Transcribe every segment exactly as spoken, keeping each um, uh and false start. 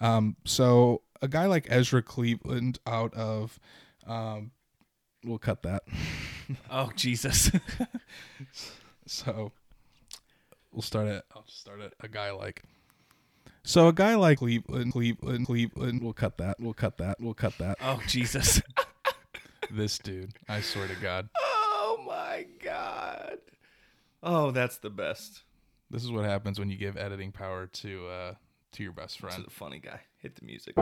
Um, so a guy like Ezra Cleveland out of, um, we'll cut that. Oh, Jesus. So we'll start at, I'll just start at a guy like, so a guy like Cleveland, Cleveland, Cleveland, we'll cut that. We'll cut that. We'll cut that. Oh, Jesus. This dude, I swear to God. Oh my God. Oh, that's the best. This is what happens when you give editing power to, uh, to your best friend. This is a funny guy. Hit the music.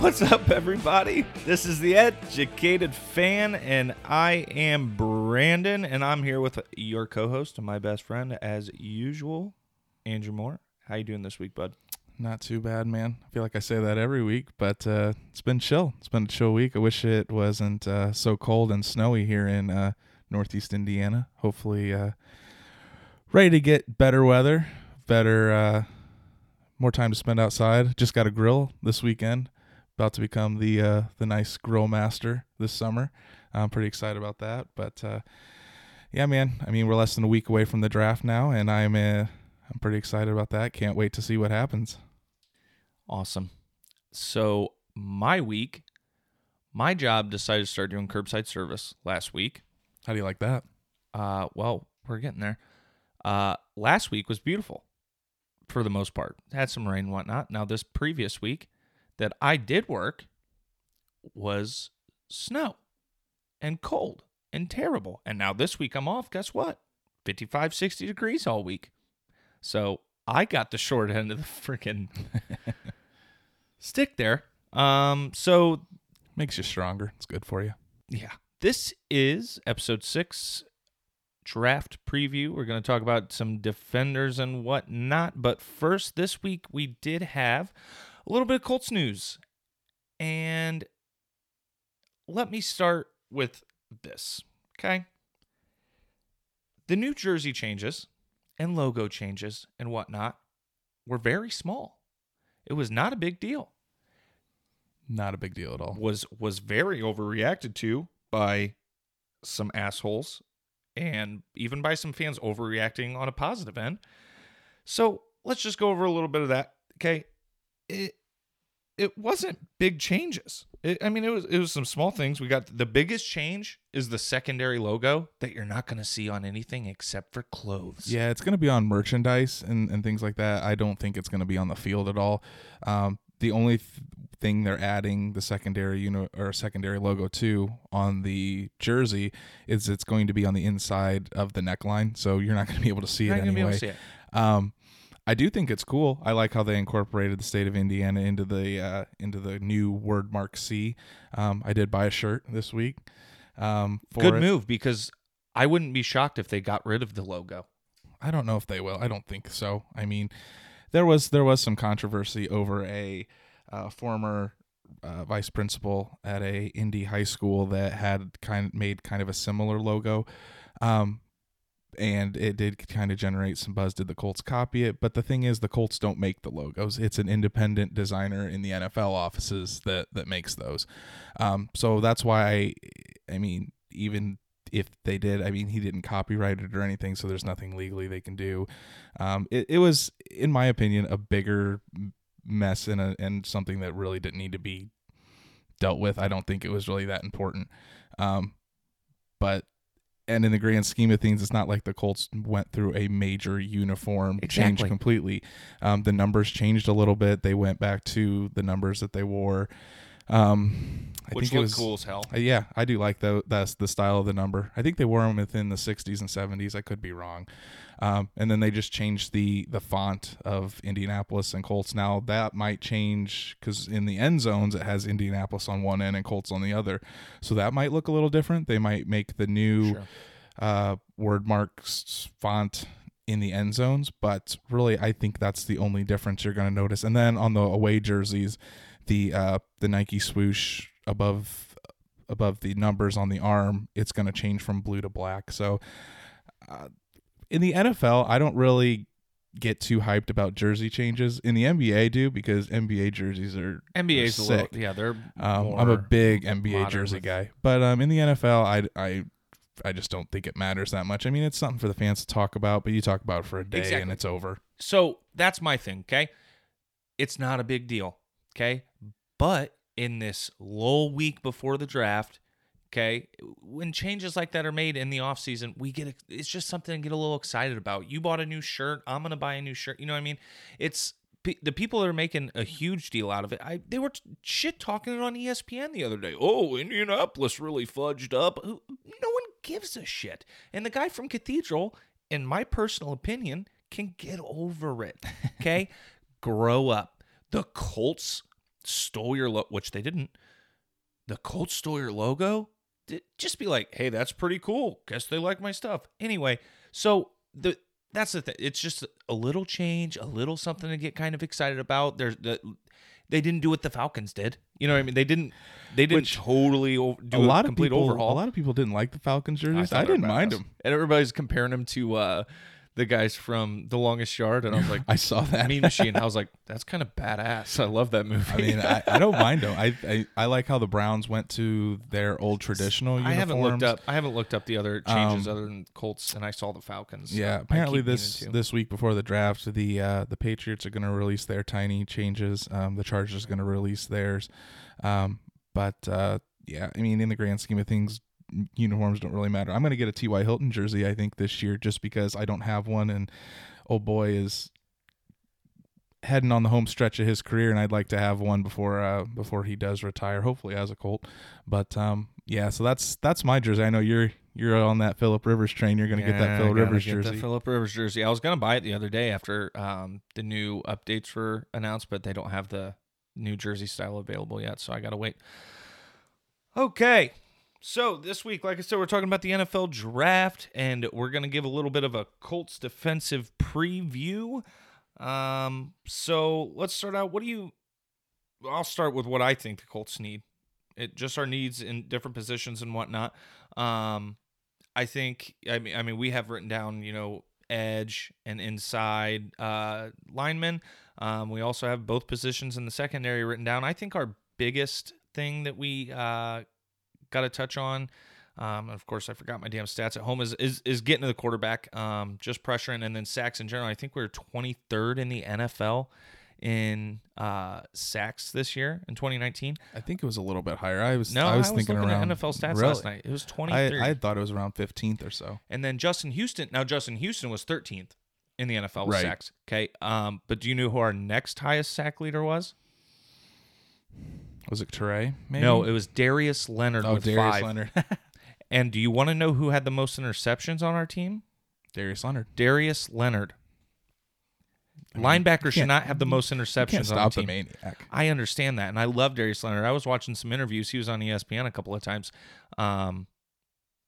What's up, everybody? This is the Educated Fan, and I am Brandon, and I'm here with your co-host, my best friend, as usual, Andrew Moore. How you doing this week, bud? Not too bad, man. I feel like I say that every week, but uh, it's been chill. It's been a chill week. I wish it wasn't uh, so cold and snowy here in uh, Northeast Indiana. Hopefully, uh, ready to get better weather, better, uh, more time to spend outside. Just got a grill this weekend. About to become the uh, the nice grill master this summer. I'm pretty excited about that. But uh, yeah, man. I mean, we're less than a week away from the draft now, and I'm uh, I'm pretty excited about that. Can't wait to see what happens. Awesome. So my week, my job decided to start doing curbside service last week. How do you like that? Uh, well, we're getting there. Uh, last week was beautiful for the most part. Had some rain and whatnot. Now this previous week that I did work was snow and cold and terrible. And now this week I'm off, guess what? fifty-five, sixty degrees all week. So I got the short end of the freaking stick there. Um, so makes you stronger. It's good for you. Yeah. This is episode six, draft preview. We're going to talk about some defenders and whatnot. But first, this week we did have a little bit of Colts news, and let me start with this, okay? The new jersey changes and logo changes and whatnot were very small. It was not a big deal. Not a big deal at all. Was was very overreacted to by some assholes and even by some fans overreacting on a positive end. So let's just go over a little bit of that, okay? It it wasn't big changes. It, I mean, it was it was some small things. We got the biggest change is the secondary logo that you're not going to see on anything except for clothes. Yeah, it's going to be on merchandise and, and things like that. I don't think it's going to be on the field at all. Um, the only th- thing they're adding the secondary you know, or secondary logo to on the jersey is it's going to be on the inside of the neckline, so you're not going to be able to see it anyway. Not going to be able to see it. Um, I do think it's cool. I like how they incorporated the state of Indiana into the uh, into the new word mark C. Um, I did buy a shirt this week. Um, for Good it. move, because I wouldn't be shocked if they got rid of the logo. I don't know if they will. I don't think so. I mean, there was there was some controversy over a uh, former uh, vice principal at a Indy high school that had kind of made kind of a similar logo. Um, And it did kind of generate some buzz. Did the Colts copy it? But the thing is, the Colts don't make the logos. It's an independent designer in the N F L offices that that makes those. Um, so that's why, I, I mean, even if they did, I mean, he didn't copyright it or anything, so there's nothing legally they can do. Um, it, it was, in my opinion, a bigger mess and, a, and something that really didn't need to be dealt with. I don't think it was really that important. Um, but... And in the grand scheme of things, it's not like the Colts went through a major uniform exactly. change completely. Um, the numbers changed a little bit. They went back to the numbers that they wore Um, I Which think look it was, cool as hell. Uh, yeah, I do like the, that's the style of the number. I think they wore them within the sixties and seventies. I could be wrong. Um, and then they just changed the, the font of Indianapolis and Colts. Now that might change because in the end zones it has Indianapolis on one end and Colts on the other. So that might look a little different. They might make the new sure. uh, word marks font in the end zones. But really, I think that's the only difference you're going to notice. And then on the away jerseys, the uh, the Nike swoosh above above the numbers on the arm, it's going to change from blue to black. So uh, in the N F L, I don't really get too hyped about jersey changes. In the N B A, I do, because N B A jerseys are N B A's sick. A little, yeah, they're um, I'm a big N B A jersey with... guy. But um, in the N F L, I, I, I just don't think it matters that much. I mean, it's something for the fans to talk about, but you talk about it for a day exactly. and it's over. So that's my thing, okay? It's not a big deal, okay? But in this lull week before the draft, okay, when changes like that are made in the offseason, we get a, it's just something to get a little excited about. You bought a new shirt, I'm going to buy a new shirt. You know what I mean? It's the people that are making a huge deal out of it. I They were shit talking it on E S P N the other day. Oh, Indianapolis really fudged up. No one gives a shit. And the guy from Cathedral, in my personal opinion, can get over it. Okay? Grow up. The Colts stole your logo, which they didn't. The Colts stole your logo? Just be like, hey, that's pretty cool. Guess they like my stuff. Anyway, so the that's the thing. It's just a little change, a little something to get kind of excited about. There's the, they didn't do what the Falcons did. You know what I mean? They didn't They didn't Which, totally do a, lot a complete of people, overhaul. A lot of people didn't like the Falcons jerseys. I, I didn't mind them. And everybody's comparing them to uh, the guys from The Longest Yard, and I was like, I saw that Mean Machine. I was like, that's kind of badass. I love that movie. I mean, I, I don't mind them. I, I I like how the Browns went to their old traditional uniforms. I haven't looked up. I haven't looked up the other changes um, other than Colts, and I saw the Falcons. Yeah, so apparently this this week before the draft, the uh, the Patriots are going to release their tiny changes. Um, the Chargers are going to release theirs. Um, but uh, yeah, I mean, in the grand scheme of things, uniforms don't really matter. I'm going to get a T Y Hilton jersey, I think, this year, just because I don't have one, and old boy is heading on the home stretch of his career, and I'd like to have one before uh, before he does retire, hopefully as a Colt. But um, yeah, so that's that's my jersey. I know you're you're on that Phillip Rivers train. You're going to yeah, get that Phillip Rivers get jersey. That Phillip Rivers jersey. I was going to buy it the other day after um, the new updates were announced, but they don't have the new jersey style available yet, so I got to wait. Okay. So this week, like I said, we're talking about the N F L draft, and we're going to give a little bit of a Colts defensive preview. Um, so let's start out. What do you – I'll start with what I think the Colts need. It just our needs in different positions and whatnot. Um, I think – I mean, I mean, we have written down, you know, edge and inside uh, linemen. Um, we also have both positions in the secondary written down. I think our biggest thing that we uh, – got to touch on, um, of course, I forgot my damn stats at home, is is, is getting to the quarterback, um, just pressuring, and then sacks in general. I think we were twenty-third in the N F L in uh, sacks this year, in twenty nineteen. I think it was a little bit higher. I was, no, I was, I was thinking looking around, at N F L stats really? last night. It was twenty-third. I, I thought it was around fifteenth or so. And then Justin Houston. Now, Justin Houston was thirteenth in the N F L with right. sacks. Okay, um, but do you know who our next highest sack leader was? Was it Turay? Maybe? No, it was Darius Leonard oh, with Darius five. Leonard. And do you want to know who had the most interceptions on our team? Darius Leonard. Darius Leonard. I mean, Linebacker should not have the most interceptions can't stop on the team. The maniac. I understand that, and I love Darius Leonard. I was watching some interviews. He was on E S P N a couple of times. Um,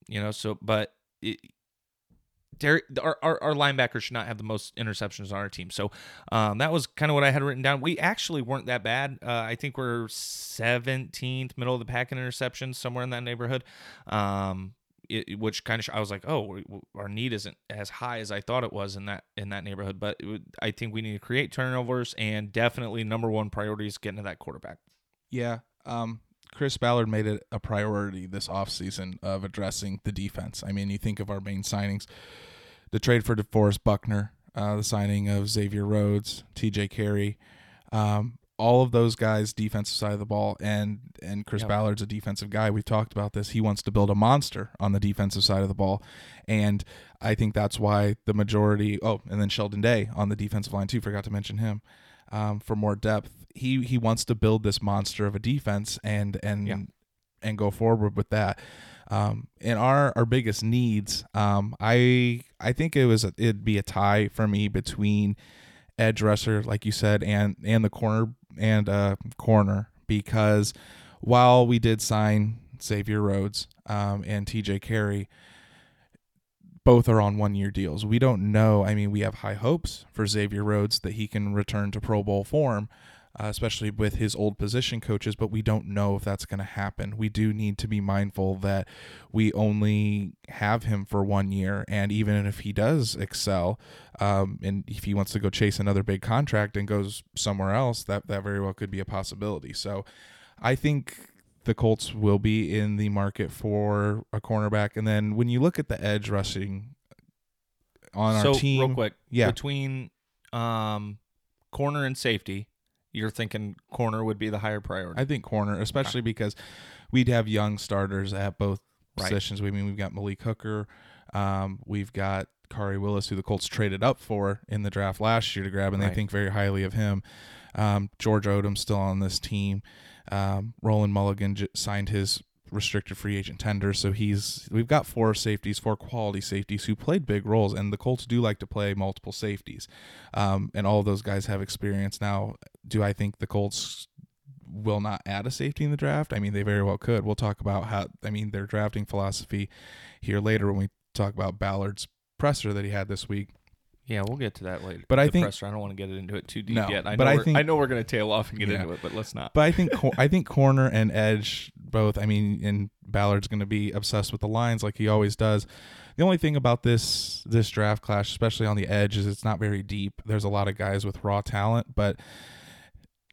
you know, so but it, Dar- our, our our linebackers should not have the most interceptions on our team. So um, that was kind of what I had written down. We actually weren't that bad. Uh, I think we're seventeenth, middle of the pack in interceptions, somewhere in that neighborhood, um, it, which kind of sh- I was like, oh, we, we, our need isn't as high as I thought it was in that in that neighborhood. But it would, I think we need to create turnovers, and definitely number one priority is getting to that quarterback. Yeah. Um Chris Ballard made it a priority this offseason of addressing the defense. I mean, you think of our main signings, the trade for DeForest Buckner, uh, the signing of Xavier Rhodes, T J Carey, um, all of those guys, defensive side of the ball, and and Chris yep. Ballard's a defensive guy. We've talked about this. He wants to build a monster on the defensive side of the ball, and I think that's why the majority – oh, and then Sheldon Day on the defensive line too. Forgot to mention him. um, for more depth. He he wants to build this monster of a defense and and yeah. and go forward with that. Um, and our our biggest needs, um, I I think it was a, it'd be a tie for me between edge rusher, like you said, and and the corner and uh, corner because while we did sign Xavier Rhodes um, and T J Carey, both are on one-year deals. We don't know. I mean, we have high hopes for Xavier Rhodes that he can return to Pro Bowl form, uh, especially with his old position coaches, but we don't know if that's going to happen. We do need to be mindful that we only have him for one year, and even if he does excel, um, and if he wants to go chase another big contract and goes somewhere else, that, that very well could be a possibility. So I think the Colts will be in the market for a cornerback. And then when you look at the edge rushing on so, our team. So, real quick, yeah. between um, corner and safety, you're thinking corner would be the higher priority? I think corner, especially okay. because we'd have young starters at both right. positions. I mean, we've got Malik Hooker. Um, we've got Khari Willis, who the Colts traded up for in the draft last year to grab, and right. they think very highly of him. Um, George Odom's still on this team. Um, Rolan Milligan j- signed his restricted free agent tender, so he's we've got four safeties, four quality safeties who played big roles, and the Colts do like to play multiple safeties, um, and all of those guys have experience. Now, do I think the Colts will not add a safety in the draft? I mean, they very well could. We'll talk about how I mean their drafting philosophy here later when we talk about Ballard's presser that he had this week. Yeah, we'll get to that later. But I the think pressure, I don't want to get into it too deep no, yet. I but know I think I know we're going to tail off and get yeah. into it, but let's not. But I think I think corner and edge both. I mean, and Ballard's going to be obsessed with the lines like he always does. The only thing about this this draft class, especially on the edge, is it's not very deep. There's a lot of guys with raw talent, but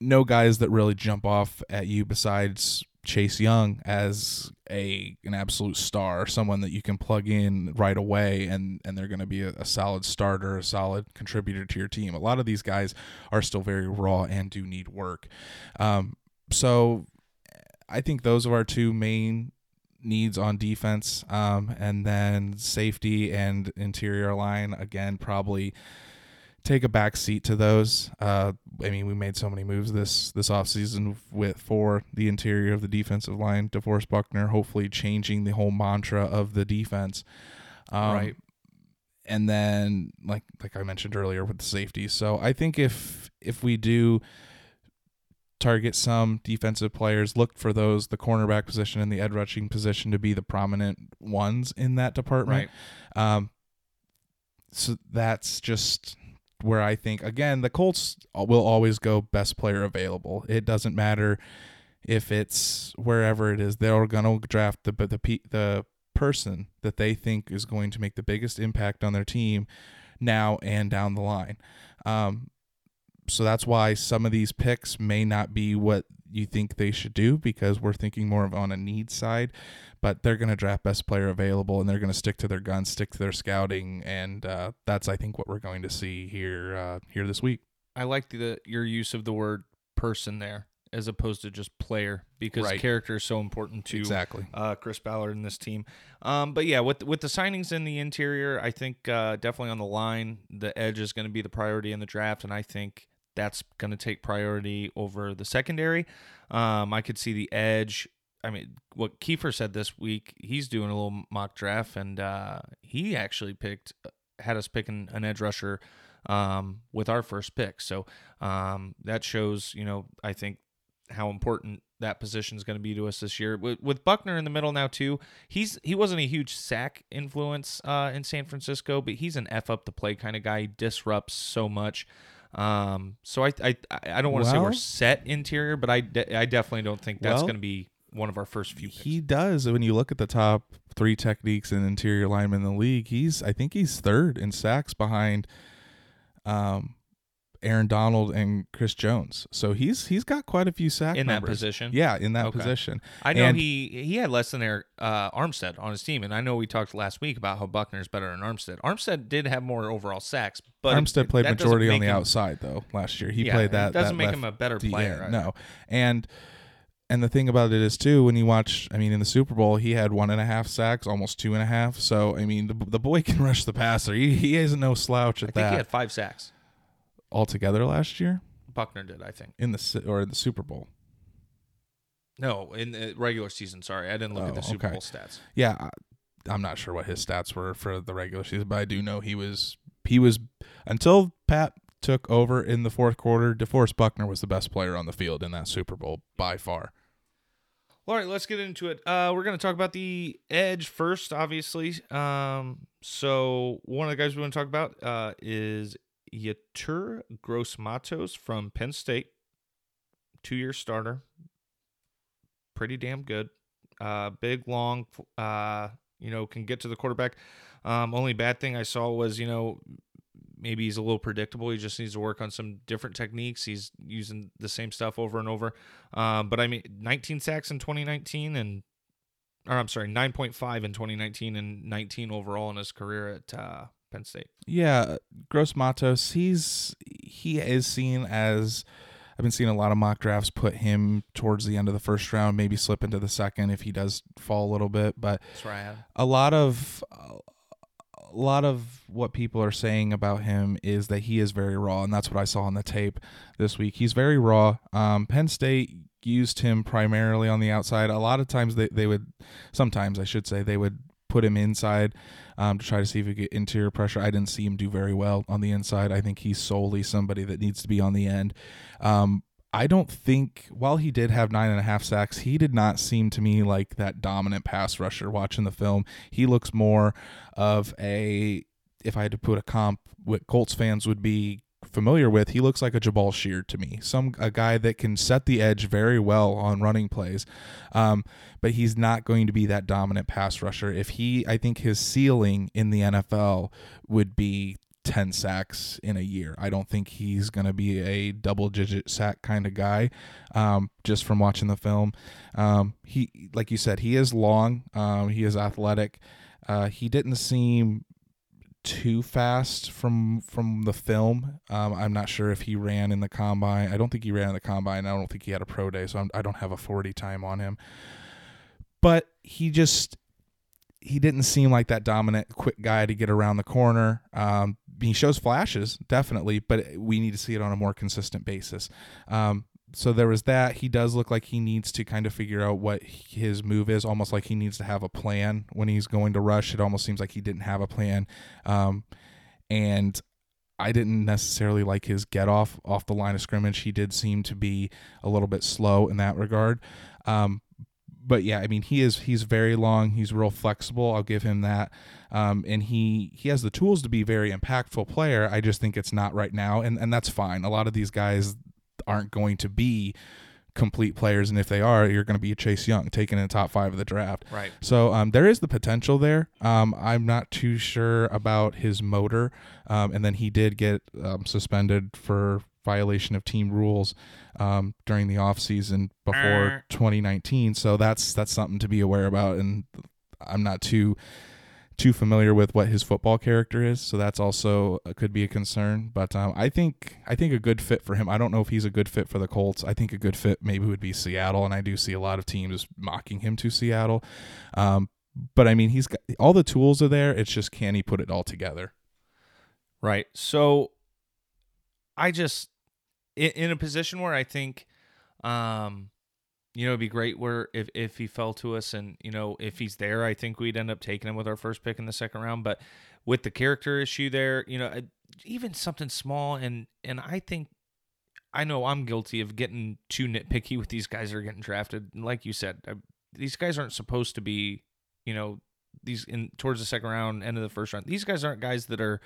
no guys that really jump off at you besides Chase Young as a an absolute star, someone that you can plug in right away and, and they're going to be a, a solid starter, a solid contributor to your team. A lot of these guys are still very raw and do need work. Um, so I think those are our two main needs on defense, um, and then safety and interior line, again, probably take a back seat to those. Uh, I mean, we made so many moves this this offseason with for the interior of the defensive line. DeForest Buckner hopefully changing the whole mantra of the defense. Um, right. And then, like like I mentioned earlier, with the safety. So I think if if we do target some defensive players, look for those, the cornerback position and the edge rushing position to be the prominent ones in that department. Right. Um, so that's just where I think, again, the Colts will always go best player available. It doesn't matter if it's wherever it is. They're going to draft the the the person that they think is going to make the biggest impact on their team now and down the line. Um, so that's why some of these picks may not be what you think they should do, because we're thinking more of on a need side, but they're going to draft best player available and they're going to stick to their guns, stick to their scouting. And uh, that's, I think, what we're going to see here, uh, here this week. I like the, your use of the word person there as opposed to just player, because right. character is so important to exactly. uh, Chris Ballard and this team. Um, but yeah, with, with the signings in the interior, I think uh, definitely on the line, the edge is going to be the priority in the draft. And I think that's going to take priority over the secondary. Um, I could see the edge. I mean, what Kiefer said this week, he's doing a little mock draft, and uh, he actually picked, had us picking an edge rusher um, with our first pick. So um, that shows, you know, I think how important that position is going to be to us this year. With, with Buckner in the middle now too, he's he wasn't a huge sack influence uh, in San Francisco, but he's an F up the play kind of guy. He disrupts so much. Um, so I, I, I don't want to well, say we're set interior, but I, de- I definitely don't think that's well, going to be one of our first few picks. He does. When you look at the top three techniques in interior linemen in the league, he's, I think he's third in sacks behind, um, Aaron Donald and Chris Jones. So he's, he's got quite a few sacks in numbers. That position. Yeah. In that okay. position. I know and, he, he had less than their, uh, Armstead on his team. And I know we talked last week about how Buckner's better than Armstead. Armstead did have more overall sacks, but Armstead it, played majority on the him, outside though. Last year, he yeah, played that. It doesn't that make him a better player. Right? No. And, and the thing about it is too, when you watch, I mean, in the Super Bowl, he had one and a half sacks, almost two and a half. So, I mean, the, the boy can rush the passer. He, he is no slouch at I that. I think he had five sacks altogether last year. Buckner did, I think. In the or in the Super Bowl. No, in the regular season. Sorry, I didn't look oh, at the Super okay. Bowl stats. Yeah, I, I'm not sure what his stats were for the regular season, but I do know he was he was until Pat took over in the fourth quarter. DeForest Buckner was the best player on the field in that Super Bowl by far. All right, let's get into it. Uh, we're going to talk about the edge first, obviously. Um, so one of the guys we want to talk about uh, is Yetur Gross-Matos from Penn State, two-year starter. Pretty damn good. Uh, big, long, uh, you know, can get to the quarterback. Um, only bad thing I saw was, you know, maybe he's a little predictable. He just needs to work on some different techniques. He's using the same stuff over and over. Um, but I mean, nineteen sacks in twenty nineteen and, or I'm sorry, nine point five in twenty nineteen and nineteen overall in his career at uh, Penn State. Yeah. Gross-Matos, he's, he is seen as, I've been seeing a lot of mock drafts put him towards the end of the first round, maybe slip into the second if he does fall a little bit. But that's right. a lot of a lot of what people are saying about him is that he is very raw, and that's what I saw on the tape this week. He's very raw. Um, Penn State used him primarily on the outside. A lot of times they, they would, sometimes I should say, they would put him inside um, to try to see if he could get interior pressure. I didn't see him do very well on the inside. I think he's solely somebody that needs to be on the end. Um, I don't think, while he did have nine and a half sacks, he did not seem to me like that dominant pass rusher watching the film. He looks more of a, if I had to put a comp, what Colts fans would be familiar with, he looks like a Jabaal Sheard to me, some a guy that can set the edge very well on running plays, um, but he's not going to be that dominant pass rusher. If he, I think his ceiling in the N F L would be ten sacks in a year. I don't think he's going to be a double-digit sack kind of guy, um, just from watching the film. Um, he, like you said, he is long. Um, he is athletic. Uh, he didn't seem too fast from from the film. Um, I'm not sure if he ran in the combine. I don't think he ran in the combine. I don't think he had a pro day, so I'm, I don't have a forty time on him. But he just he didn't seem like that dominant, quick guy to get around the corner. Um, he shows flashes, definitely, but we need to see it on a more consistent basis. Um, so there was that. He does look like he needs to kind of figure out what his move is, almost like he needs to have a plan when he's going to rush. It almost seems like he didn't have a plan. Um, and I didn't necessarily like his get off off the line of scrimmage. He did seem to be a little bit slow in that regard. Um, But yeah, I mean, he is, he's very long. He's real flexible. I'll give him that. Um, and he, he has the tools to be a very impactful player. I just think it's not right now. And, and that's fine. A lot of these guys aren't going to be complete players. And if they are, you're going to be a Chase Young taken in the top five of the draft. Right. So um, there is the potential there. Um, I'm not too sure about his motor. Um, and then he did get um, suspended for violation of team rules um, during the offseason before twenty nineteen. So that's that's something to be aware about. And I'm not too too familiar with what his football character is, so that's also uh, could be a concern. But um, I think I think a good fit for him. I don't know if he's a good fit for the Colts. I think a good fit maybe would be Seattle, and I do see a lot of teams mocking him to Seattle. Um, but I mean, he's got all the tools are there. It's just can he put it all together? Right. So I just. In a position where I think, um, you know, it'd be great where if, if he fell to us and, you know, if he's there, I think we'd end up taking him with our first pick in the second round. But with the character issue there, you know, even something small. And, and I think I know I'm guilty of getting too nitpicky with these guys that are getting drafted. And like you said, I, these guys aren't supposed to be, you know, these in towards the second round, end of the first round. These guys aren't guys that are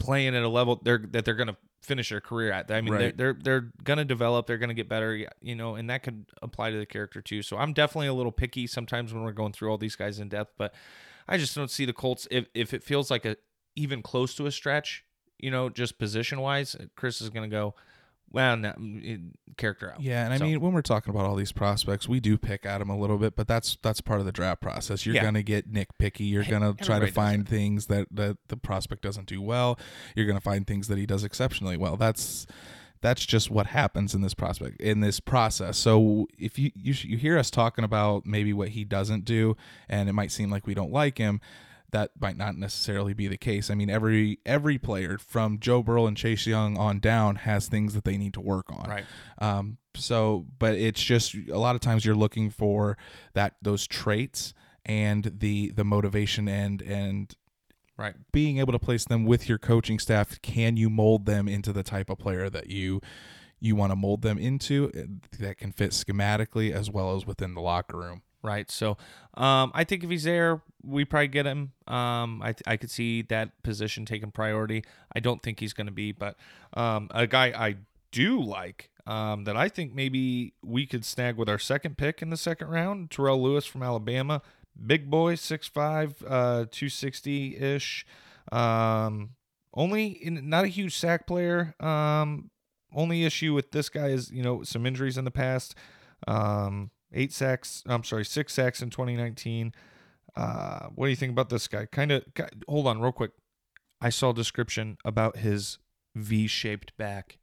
playing at a level they're, that they're going to finish their career at. I mean, right. they're, they're they're gonna develop. They're gonna get better, you know, and that could apply to the character too. So I'm definitely a little picky sometimes when we're going through all these guys in depth, but I just don't see the Colts if if it feels like a even close to a stretch, you know, just position wise. Chris is gonna go, well, no, character out. Yeah, and I so. mean, when we're talking about all these prospects, we do pick at them a little bit, but that's that's part of the draft process. You're yeah. going to get nitpicky. You're hey, going to try to find things that, that the prospect doesn't do well. You're going to find things that he does exceptionally well. That's that's just what happens in this prospect in this process. So if you you, you hear us talking about maybe what he doesn't do, and it might seem like we don't like him, that might not necessarily be the case. I mean, every every player from Joe Burrow and Chase Young on down has things that they need to work on. Right. Um, so, but it's just a lot of times you're looking for that those traits and the the motivation and and right being able to place them with your coaching staff. Can you mold them into the type of player that you you want to mold them into that can fit schematically as well as within the locker room? Right. So um, I think if he's there, we probably get him. Um, I th- I could see that position taking priority. I don't think he's going to be, but um, a guy I do like um, that I think maybe we could snag with our second pick in the second round, Terrell Lewis from Alabama. Big boy, six five, uh, two sixty-ish. Um, only in, not a huge sack player. Um, only issue with this guy is, you know, some injuries in the past. Um Eight sacks. I'm sorry, six sacks in twenty nineteen. Uh, what do you think about this guy? Kind of. Hold on, real quick. I saw a description about his V-shaped back,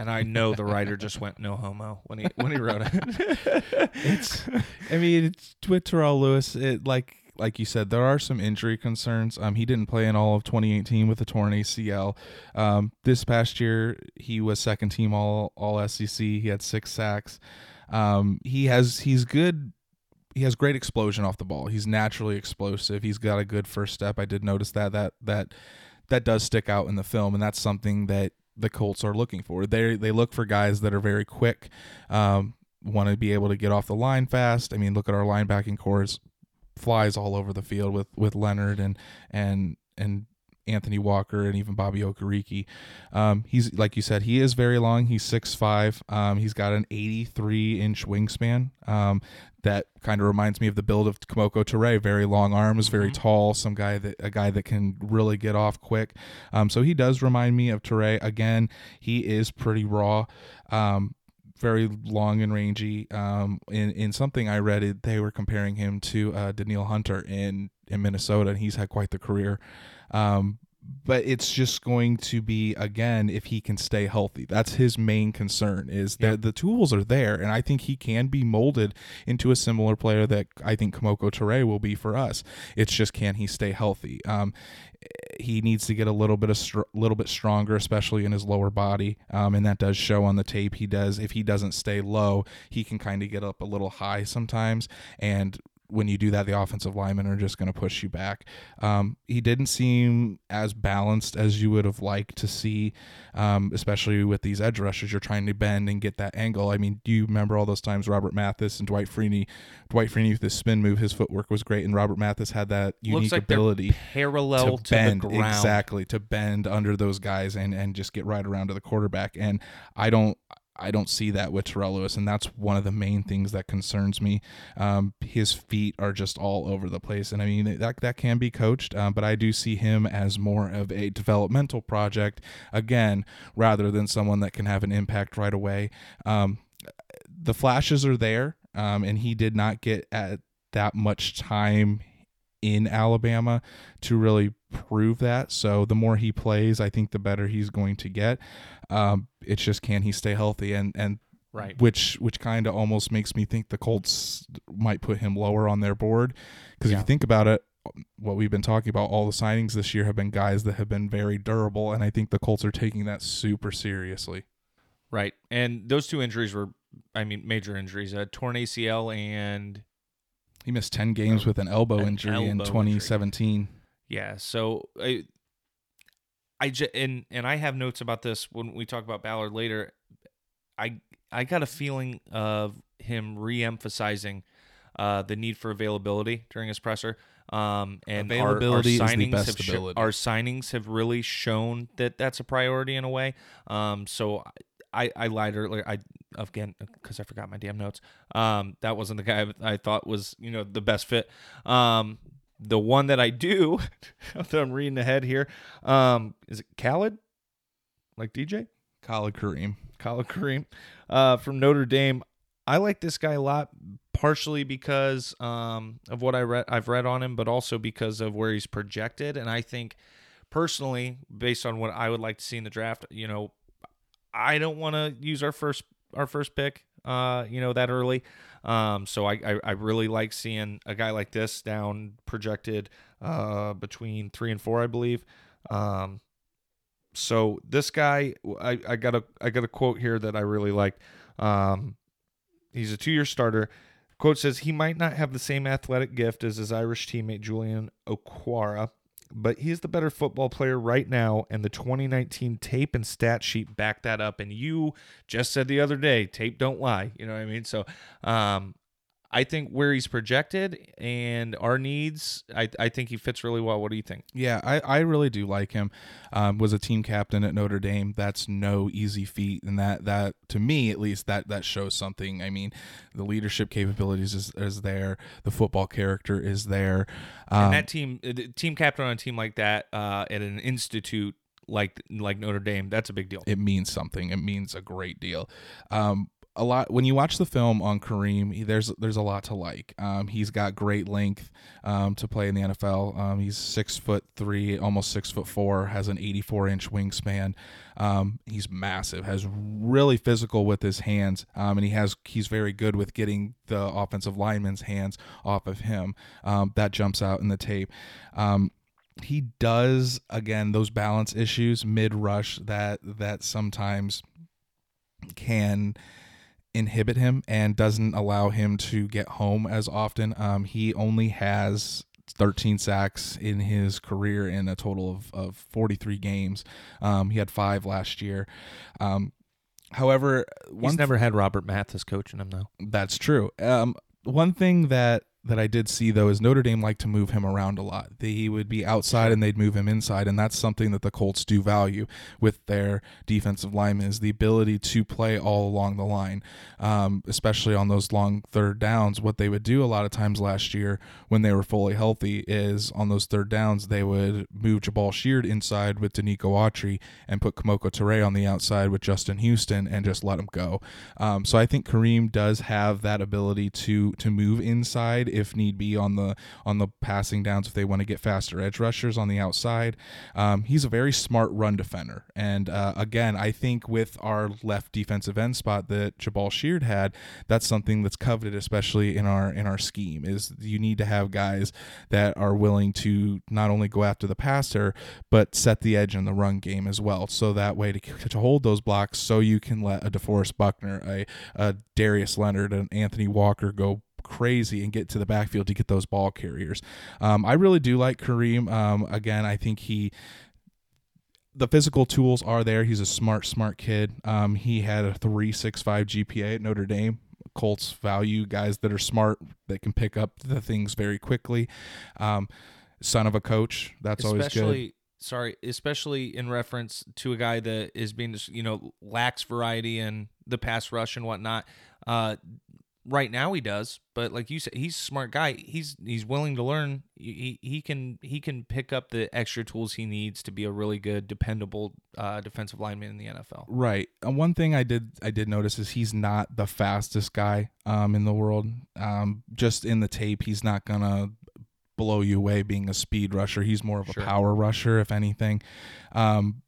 and I know the writer just went "no homo" when he when he wrote it. It's. I mean, it's with Terrell Lewis. It like like you said, there are some injury concerns. Um, he didn't play in all of twenty eighteen with a torn A C L. Um, this past year he was second team all all S E C. He had six sacks. Um, he has, he's good. He has great explosion off the ball. He's naturally explosive. He's got a good first step. I did notice that, that, that, that does stick out in the film. And that's something that the Colts are looking for. They, they look for guys that are very quick, um, want to be able to get off the line fast. I mean, look at our linebacking corps, flies all over the field with, with Leonard and, and, and Anthony Walker and even Bobby Okereke. Um, he's, like you said, he is very long. He's six five. Um, he's got an eighty-three inch wingspan. Um, that kind of reminds me of the build of Kemoko Turay. Very long arms, very mm-hmm. tall. Some guy that a guy that can really get off quick. Um, so he does remind me of Turay. Again, he is pretty raw. Um, very long and rangy. Um, in, in something I read, it, they were comparing him to uh, Danielle Hunter in in Minnesota, and he's had quite the career. Um, but it's just going to be, again, if he can stay healthy. That's his main concern is that yeah. the tools are there, and I think he can be molded into a similar player that I think Kemoko Turay will be for us. It's just, can he stay healthy? Um, he needs to get a little bit of str- little bit stronger, especially in his lower body, um, and that does show on the tape. He does, if he doesn't stay low, he can kind of get up a little high sometimes, and when you do that, the offensive linemen are just going to push you back. Um, he didn't seem as balanced as you would have liked to see, um, especially with these edge rushers. You're trying to bend and get that angle. I mean, do you remember all those times Robert Mathis and Dwight Freeney, Dwight Freeney with his spin move, his footwork was great, and Robert Mathis had that unique Looks like ability parallel to, to bend, the ground. Exactly, to bend under those guys and, and just get right around to the quarterback. And I don't, I don't see that with Terrell Lewis, and that's one of the main things that concerns me. Um, his feet are just all over the place, and I mean, that that can be coached, um, but I do see him as more of a developmental project, again, rather than someone that can have an impact right away. Um, the flashes are there, um, and he did not get at that much time in Alabama to really prove that. So the more he plays, I think the better he's going to get. Um, it's just, can he stay healthy? And, and right. which, which kind of almost makes me think the Colts might put him lower on their board. Cause yeah. if you think about it, what we've been talking about, all the signings this year have been guys that have been very durable. And I think the Colts are taking that super seriously. Right. And those two injuries were, I mean, major injuries, a torn A C L, and he missed ten games with an elbow an injury elbow in twenty seventeen. Injury. Yeah, so I, I j- and and I have notes about this when we talk about Ballard later. I I got a feeling of him reemphasizing uh, the need for availability during his presser. Um, and availability our, our signings is the best have ability. Sh- our signings have really shown that that's a priority in a way. Um, so I, I lied earlier. I again because I forgot my damn notes. Um, that wasn't the guy I thought was you know the best fit. Um. The one that I do, after I'm reading ahead here, um, is it Khalid? Like D J? Khalid Kareem. Khalid Kareem uh, from Notre Dame. I like this guy a lot, partially because um, of what I read, I've read on him, but also because of where he's projected. And I think, personally, based on what I would like to see in the draft, you know, I don't want to use our first our first pick. Uh, you know, that early. Um, so I, I, I really like seeing a guy like this down projected uh, between three and four, I believe. Um, so this guy, I, I got a I got a quote here that I really liked. Um, he's a two-year starter. Quote says, "He might not have the same athletic gift as his Irish teammate Julian Okwara, but he is the better football player right now, and the twenty nineteen tape and stat sheet back that up." And you just said the other day, tape don't lie. You know what I mean? So um, I think where he's projected and our needs, I, I think he fits really well. What do you think? Yeah, I, I really do like him. Um, was a team captain at Notre Dame. That's no easy feat. And that, that to me, at least, that that shows something. I mean, the leadership capabilities is, is there. The football character is there. Um, and that team, team captain on a team like that uh, at an institute like like Notre Dame, that's a big deal. It means something. It means a great deal. Um A lot when you watch the film on Kareem, there's there's a lot to like. Um, he's got great length um, to play in the N F L. Um, he's six foot three, almost six foot four, has an eighty-four inch wingspan. Um, he's massive, has really physical with his hands, um, and he has he's very good with getting the offensive lineman's hands off of him. Um, that jumps out in the tape. Um, he does again those balance issues mid rush that that sometimes can inhibit him and doesn't allow him to get home as often. Um, he only has thirteen sacks in his career in a total of, of forty-three games. Um, he had five last year. Um, however, one he's never th- had Robert Mathis coaching him though. That's true. Um, one thing that that I did see though is Notre Dame liked to move him around a lot. He would be outside and they'd move him inside, and that's something that the Colts do value with their defensive linemen is the ability to play all along the line, um, especially on those long third downs. What they would do a lot of times last year when they were fully healthy is on those third downs they would move Jabaal Sheard inside with Danico Autry and put Kemoko Turay on the outside with Justin Houston and just let him go. Um, so I think Kareem does have that ability to to move inside if need be on the on the passing downs if they want to get faster edge rushers on the outside. Um, he's a very smart run defender. And uh, again, I think with our left defensive end spot that Jabaal Sheard had, that's something that's coveted, especially in our in our scheme, is you need to have guys that are willing to not only go after the passer, but set the edge in the run game as well. So that way to, to hold those blocks so you can let a DeForest Buckner, a, a Darius Leonard, an Anthony Walker go crazy and get to the backfield to get those ball carriers. Um, I really do like Kareem. Um, again, I think he, the physical tools are there. He's a smart, smart kid. Um, he had a three point six five G P A at Notre Dame. Colts value guys that are smart, that can pick up the things very quickly. Um, son of a coach. That's especially, always good. Sorry, especially in reference to a guy that is being, you know, lacks variety in the pass rush and whatnot. Uh, Right now he does, but like you said, he's a smart guy. He's he's willing to learn. He he can he can pick up the extra tools he needs to be a really good, dependable uh, defensive lineman in the N F L. Right. And one thing I did I did notice is he's not the fastest guy um, in the world. Um, just in the tape, he's not gonna blow you away being a speed rusher. He's more of a sure. power rusher, if anything. Um,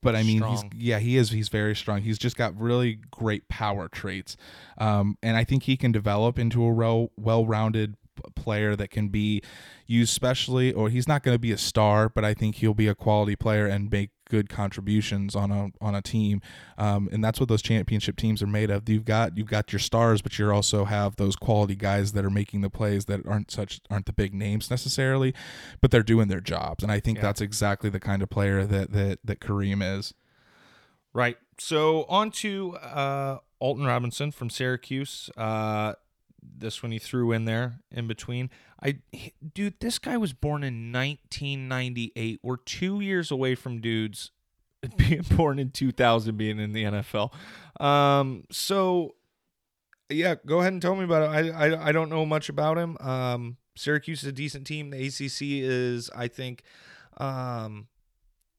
But I mean, strong. he's yeah, he is. He's very strong. He's just got really great power traits, um, and I think he can develop into a real, well-rounded player that can be used specially. Or he's not going to be a star, but I think he'll be a quality player and make good contributions on a on a team. Um, and that's what those championship teams are made of. You've got you've got your stars, but you also have those quality guys that are making the plays that aren't such aren't the big names necessarily, but they're doing their jobs. And I think yeah. that's exactly the kind of player that that that Kareem is. Right. So on to uh, Alton Robinson from Syracuse. Uh, this one he threw in there in between. I, dude, this guy was born in nineteen ninety-eight. We're two years away from dudes being born in two thousand being in the N F L. Um, so, yeah, go ahead and tell me about it. I I, I don't know much about him. Um, Syracuse is a decent team. The A C C is, I think, um,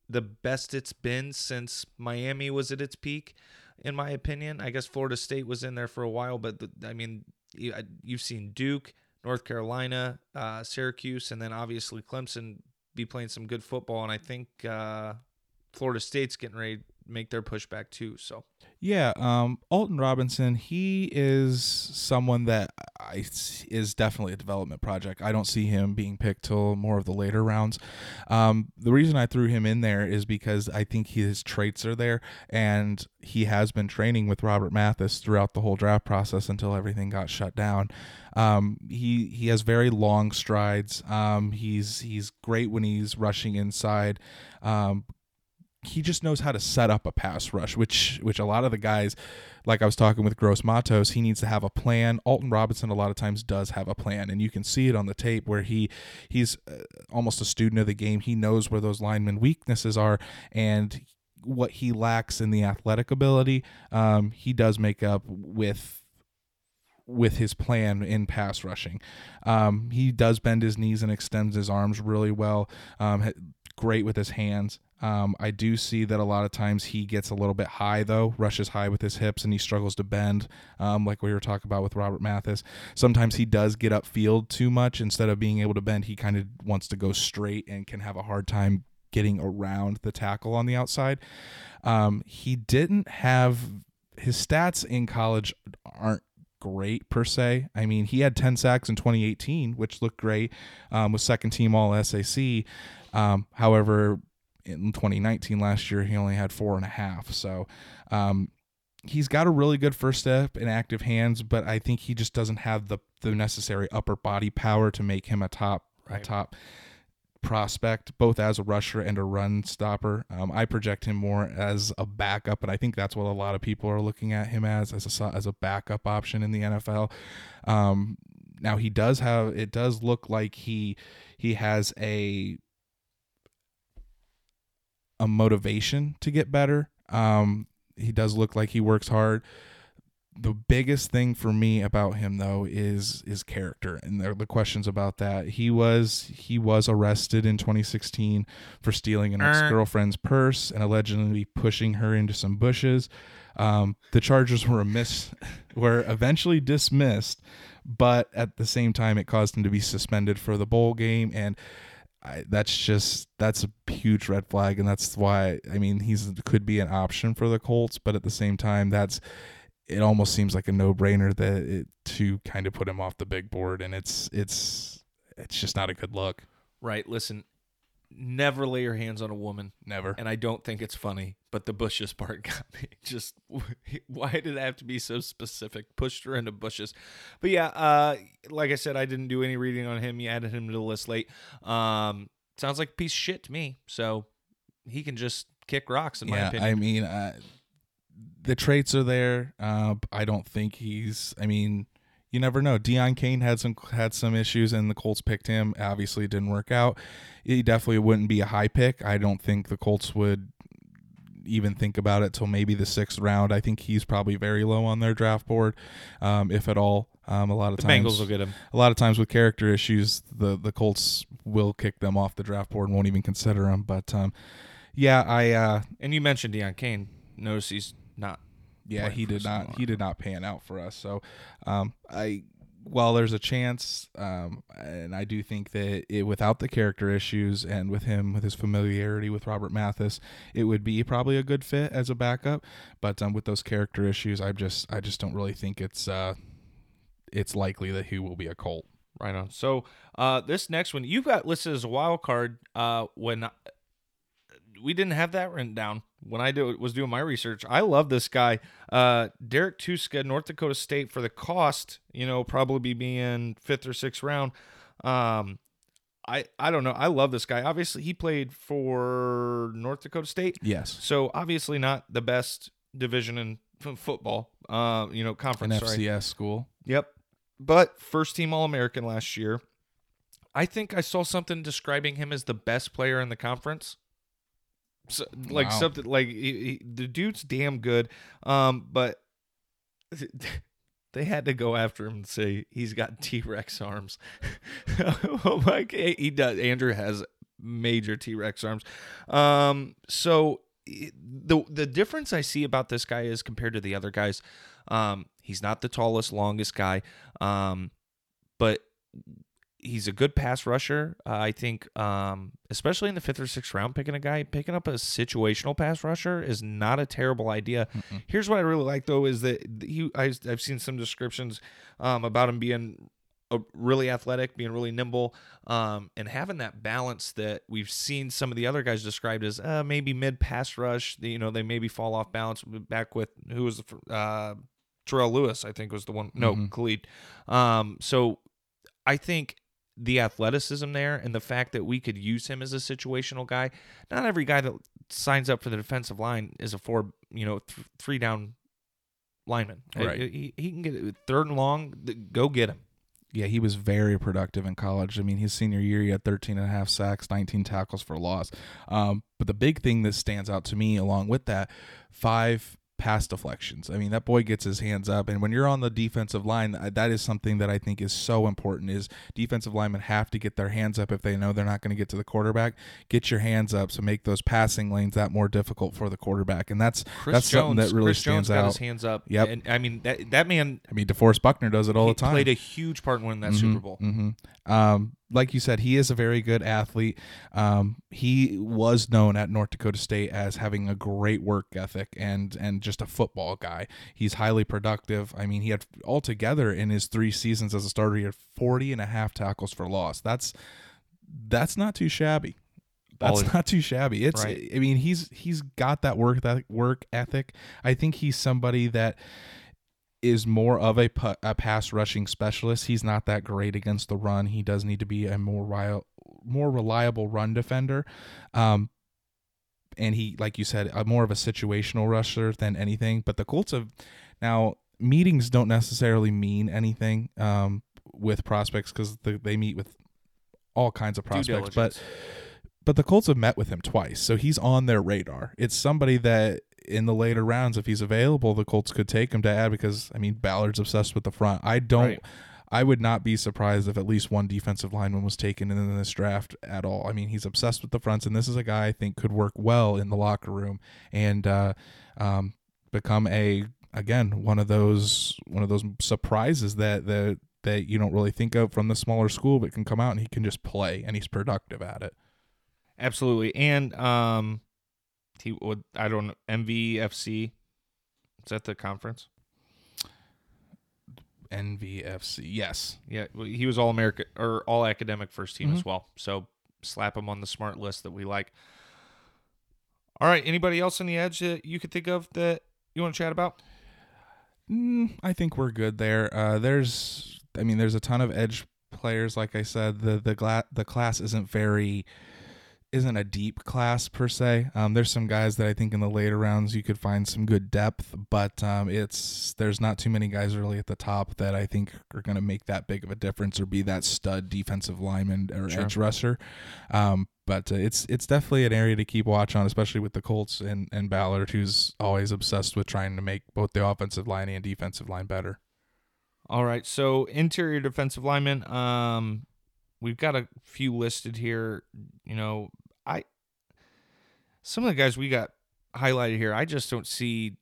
the best it's been since Miami was at its peak, in my opinion. I guess Florida State was in there for a while, but, the, I mean, you, you've seen Duke, North Carolina, uh, Syracuse, and then obviously Clemson be playing some good football. And I think uh, Florida State's getting ready make their pushback too. So yeah, um, Alton Robinson, he is someone that I is definitely a development project. I don't see him being picked till more of the later rounds. Um, the reason I threw him in there is because I think his traits are there, and he has been training with Robert Mathis throughout the whole draft process until everything got shut down. Um, he he has very long strides. Um, he's he's great when he's rushing inside. Um, he just knows how to set up a pass rush, which which a lot of the guys, like I was talking with Gross-Matos, he needs to have a plan. Alton Robinson a lot of times does have a plan, and you can see it on the tape where he he's almost a student of the game. He knows where those lineman weaknesses are, and what he lacks in the athletic ability, um, he does make up with with his plan in pass rushing. Um, he does bend his knees and extends his arms really well. Um, great with his hands. Um, I do see that a lot of times he gets a little bit high, though, rushes high with his hips, and he struggles to bend, um, like we were talking about with Robert Mathis. Sometimes he does get upfield too much. Instead of being able to bend, he kind of wants to go straight and can have a hard time getting around the tackle on the outside. Um, he didn't have – his stats in college aren't great per se. I mean, he had ten sacks in twenty eighteen, which looked great, um, was second team All S A C. Um, however – in twenty nineteen, last year, he only had four and a half. So um, he's got a really good first step and active hands, but I think he just doesn't have the the necessary upper body power to make him a top right. a top prospect, both as a rusher and a run stopper. Um, I project him more as a backup, and I think that's what a lot of people are looking at him as, as a, as a backup option in the N F L. Um, now he does have, it does look like he he has a a motivation to get better. Um, he does look like he works hard. The biggest thing for me about him, though, is is character, and there are the questions about that. He was he was arrested in twenty sixteen for stealing an ex-girlfriend's purse and allegedly pushing her into some bushes. Um, the charges were amiss, were eventually dismissed, but at the same time, it caused him to be suspended for the bowl game, and I, that's just that's a huge red flag, and that's why I mean he's could be an option for the Colts, but at the same time, that's it almost seems like a no-brainer that it, to kind of put him off the big board, and it's it's it's just not a good look. Right. Listen, never lay your hands on a woman, never. And I don't think it's funny, but the bushes part got me. Just why did it have to be so specific? Pushed her into bushes. But yeah, uh, like I said, I didn't do any reading on him. You added him to the list late. Um, sounds like a piece of shit to me. So he can just kick rocks in yeah, my opinion. I mean, uh, the traits are there. Uh, I don't think he's. I mean. You never know. Deion Kane had some had some issues, and the Colts picked him. Obviously, it didn't work out. He definitely wouldn't be a high pick. I don't think the Colts would even think about it till maybe the sixth round. I think he's probably very low on their draft board, um, if at all. Um, a lot of the times, Bengals will get him. A lot of times with character issues, the the Colts will kick them off the draft board and won't even consider him. But um, yeah, I uh, and you mentioned Deion Kane. Notice he's not. Yeah, he did not. He did not pan out for us. So, um, I while there's a chance, um, and I do think that it, without the character issues and with him with his familiarity with Robert Mathis, it would be probably a good fit as a backup. But um, with those character issues, I just I just don't really think it's uh, it's likely that he will be a Colt. Right on. So, uh, this next one you've got listed as a wild card. Uh, when I, we didn't have that written down. When I do, was doing my research, I love this guy, uh, Derek Tuska, North Dakota State, for the cost, you know, probably be being fifth or sixth round. Um, I, I don't know. I love this guy. Obviously, he played for North Dakota State. Yes. So, obviously, not the best division in f- football, uh, you know, conference. An F C S sorry. School. Yep. But first team All-American last year. I think I saw something describing him as the best player in the conference. So, like wow. something like he, he, the dude's damn good, um, but they had to go after him and say he's got T-Rex arms. Oh my God, he does. Andrew has major T-Rex arms. Um, so the the difference I see about this guy is compared to the other guys. Um, he's not the tallest, longest guy, um, but he's a good pass rusher. Uh, I think, um, especially in the fifth or sixth round, picking a guy, picking up a situational pass rusher is not a terrible idea. Mm-mm. Here's what I really like, though, is that he. I've, I've seen some descriptions um, about him being a, really athletic, being really nimble, um, and having that balance that we've seen some of the other guys described as uh, maybe mid pass rush. You know, they maybe fall off balance. Back with who was the uh, Terrell Lewis, I think was the one. No, mm-hmm. Khalid. Um, so I think. The athleticism there and the fact that we could use him as a situational guy. Not every guy that signs up for the defensive line is a four, you know, th- three down lineman. Right. He, he can get it third and long. Go get him. Yeah, he was very productive in college. I mean, his senior year, he had thirteen and a half sacks, nineteen tackles for loss. Um, but the big thing that stands out to me along with that, five pass deflections. I mean, that boy gets his hands up, and when you're on the defensive line, that is something that I think is so important, is defensive linemen have to get their hands up if they know they're not going to get to the quarterback. Get your hands up, so make those passing lanes that more difficult for the quarterback, and that's Chris that's Jones, something that really Chris stands Jones got out. His hands up. Yep. And I mean, that, that man. I mean, DeForest Buckner does it all the time. Played a huge part in winning that mm-hmm, Super Bowl. Mm-hmm. Um, like you said, he is a very good athlete. Um, he was known at North Dakota State as having a great work ethic and and just a football guy. He's highly productive. I mean, he had altogether in his three seasons as a starter, he had forty and a half tackles for loss. That's that's not too shabby. That's Ballard. Not too shabby. It's right. I mean, he's he's got that work that work ethic. I think he's somebody that is more of a, a pass rushing specialist. He's not that great against the run. He does need to be a more ri- more reliable run defender. Um, and he, like you said, a more of a situational rusher than anything. But the Colts have now meetings don't necessarily mean anything um, with prospects because the, they meet with all kinds of prospects. But but the Colts have met with him twice, so he's on their radar. It's somebody that in the later rounds, if he's available, the Colts could take him to add because, I mean, Ballard's obsessed with the front. I don't right. – I would not be surprised if at least one defensive lineman was taken in this draft at all. I mean, he's obsessed with the fronts, and this is a guy I think could work well in the locker room and uh, um, become a – again, one of those one of those surprises that, that, that you don't really think of from the smaller school but can come out and he can just play, and he's productive at it. Absolutely. And um... – He would, I don't know, M V F C, is that the conference? N V F C, yes. Yeah, he was All-American or All-Academic first team mm-hmm. as well. So slap him on the smart list that we like. All right, anybody else on the edge that you could think of that you want to chat about? Mm, I think we're good there. Uh, there's, I mean, there's a ton of edge players. Like I said, the the gla- the class isn't very... isn't a deep class per se. Um, there's some guys that I think in the later rounds you could find some good depth, but um, it's there's not too many guys really at the top that I think are going to make that big of a difference or be that stud defensive lineman or sure. edge rusher. Um, but uh, it's it's definitely an area to keep watch on, especially with the Colts and, and Ballard, who's always obsessed with trying to make both the offensive line and defensive line better. All right, so interior defensive lineman, um, we've got a few listed here, you know, I some of the guys we got highlighted here, I just don't see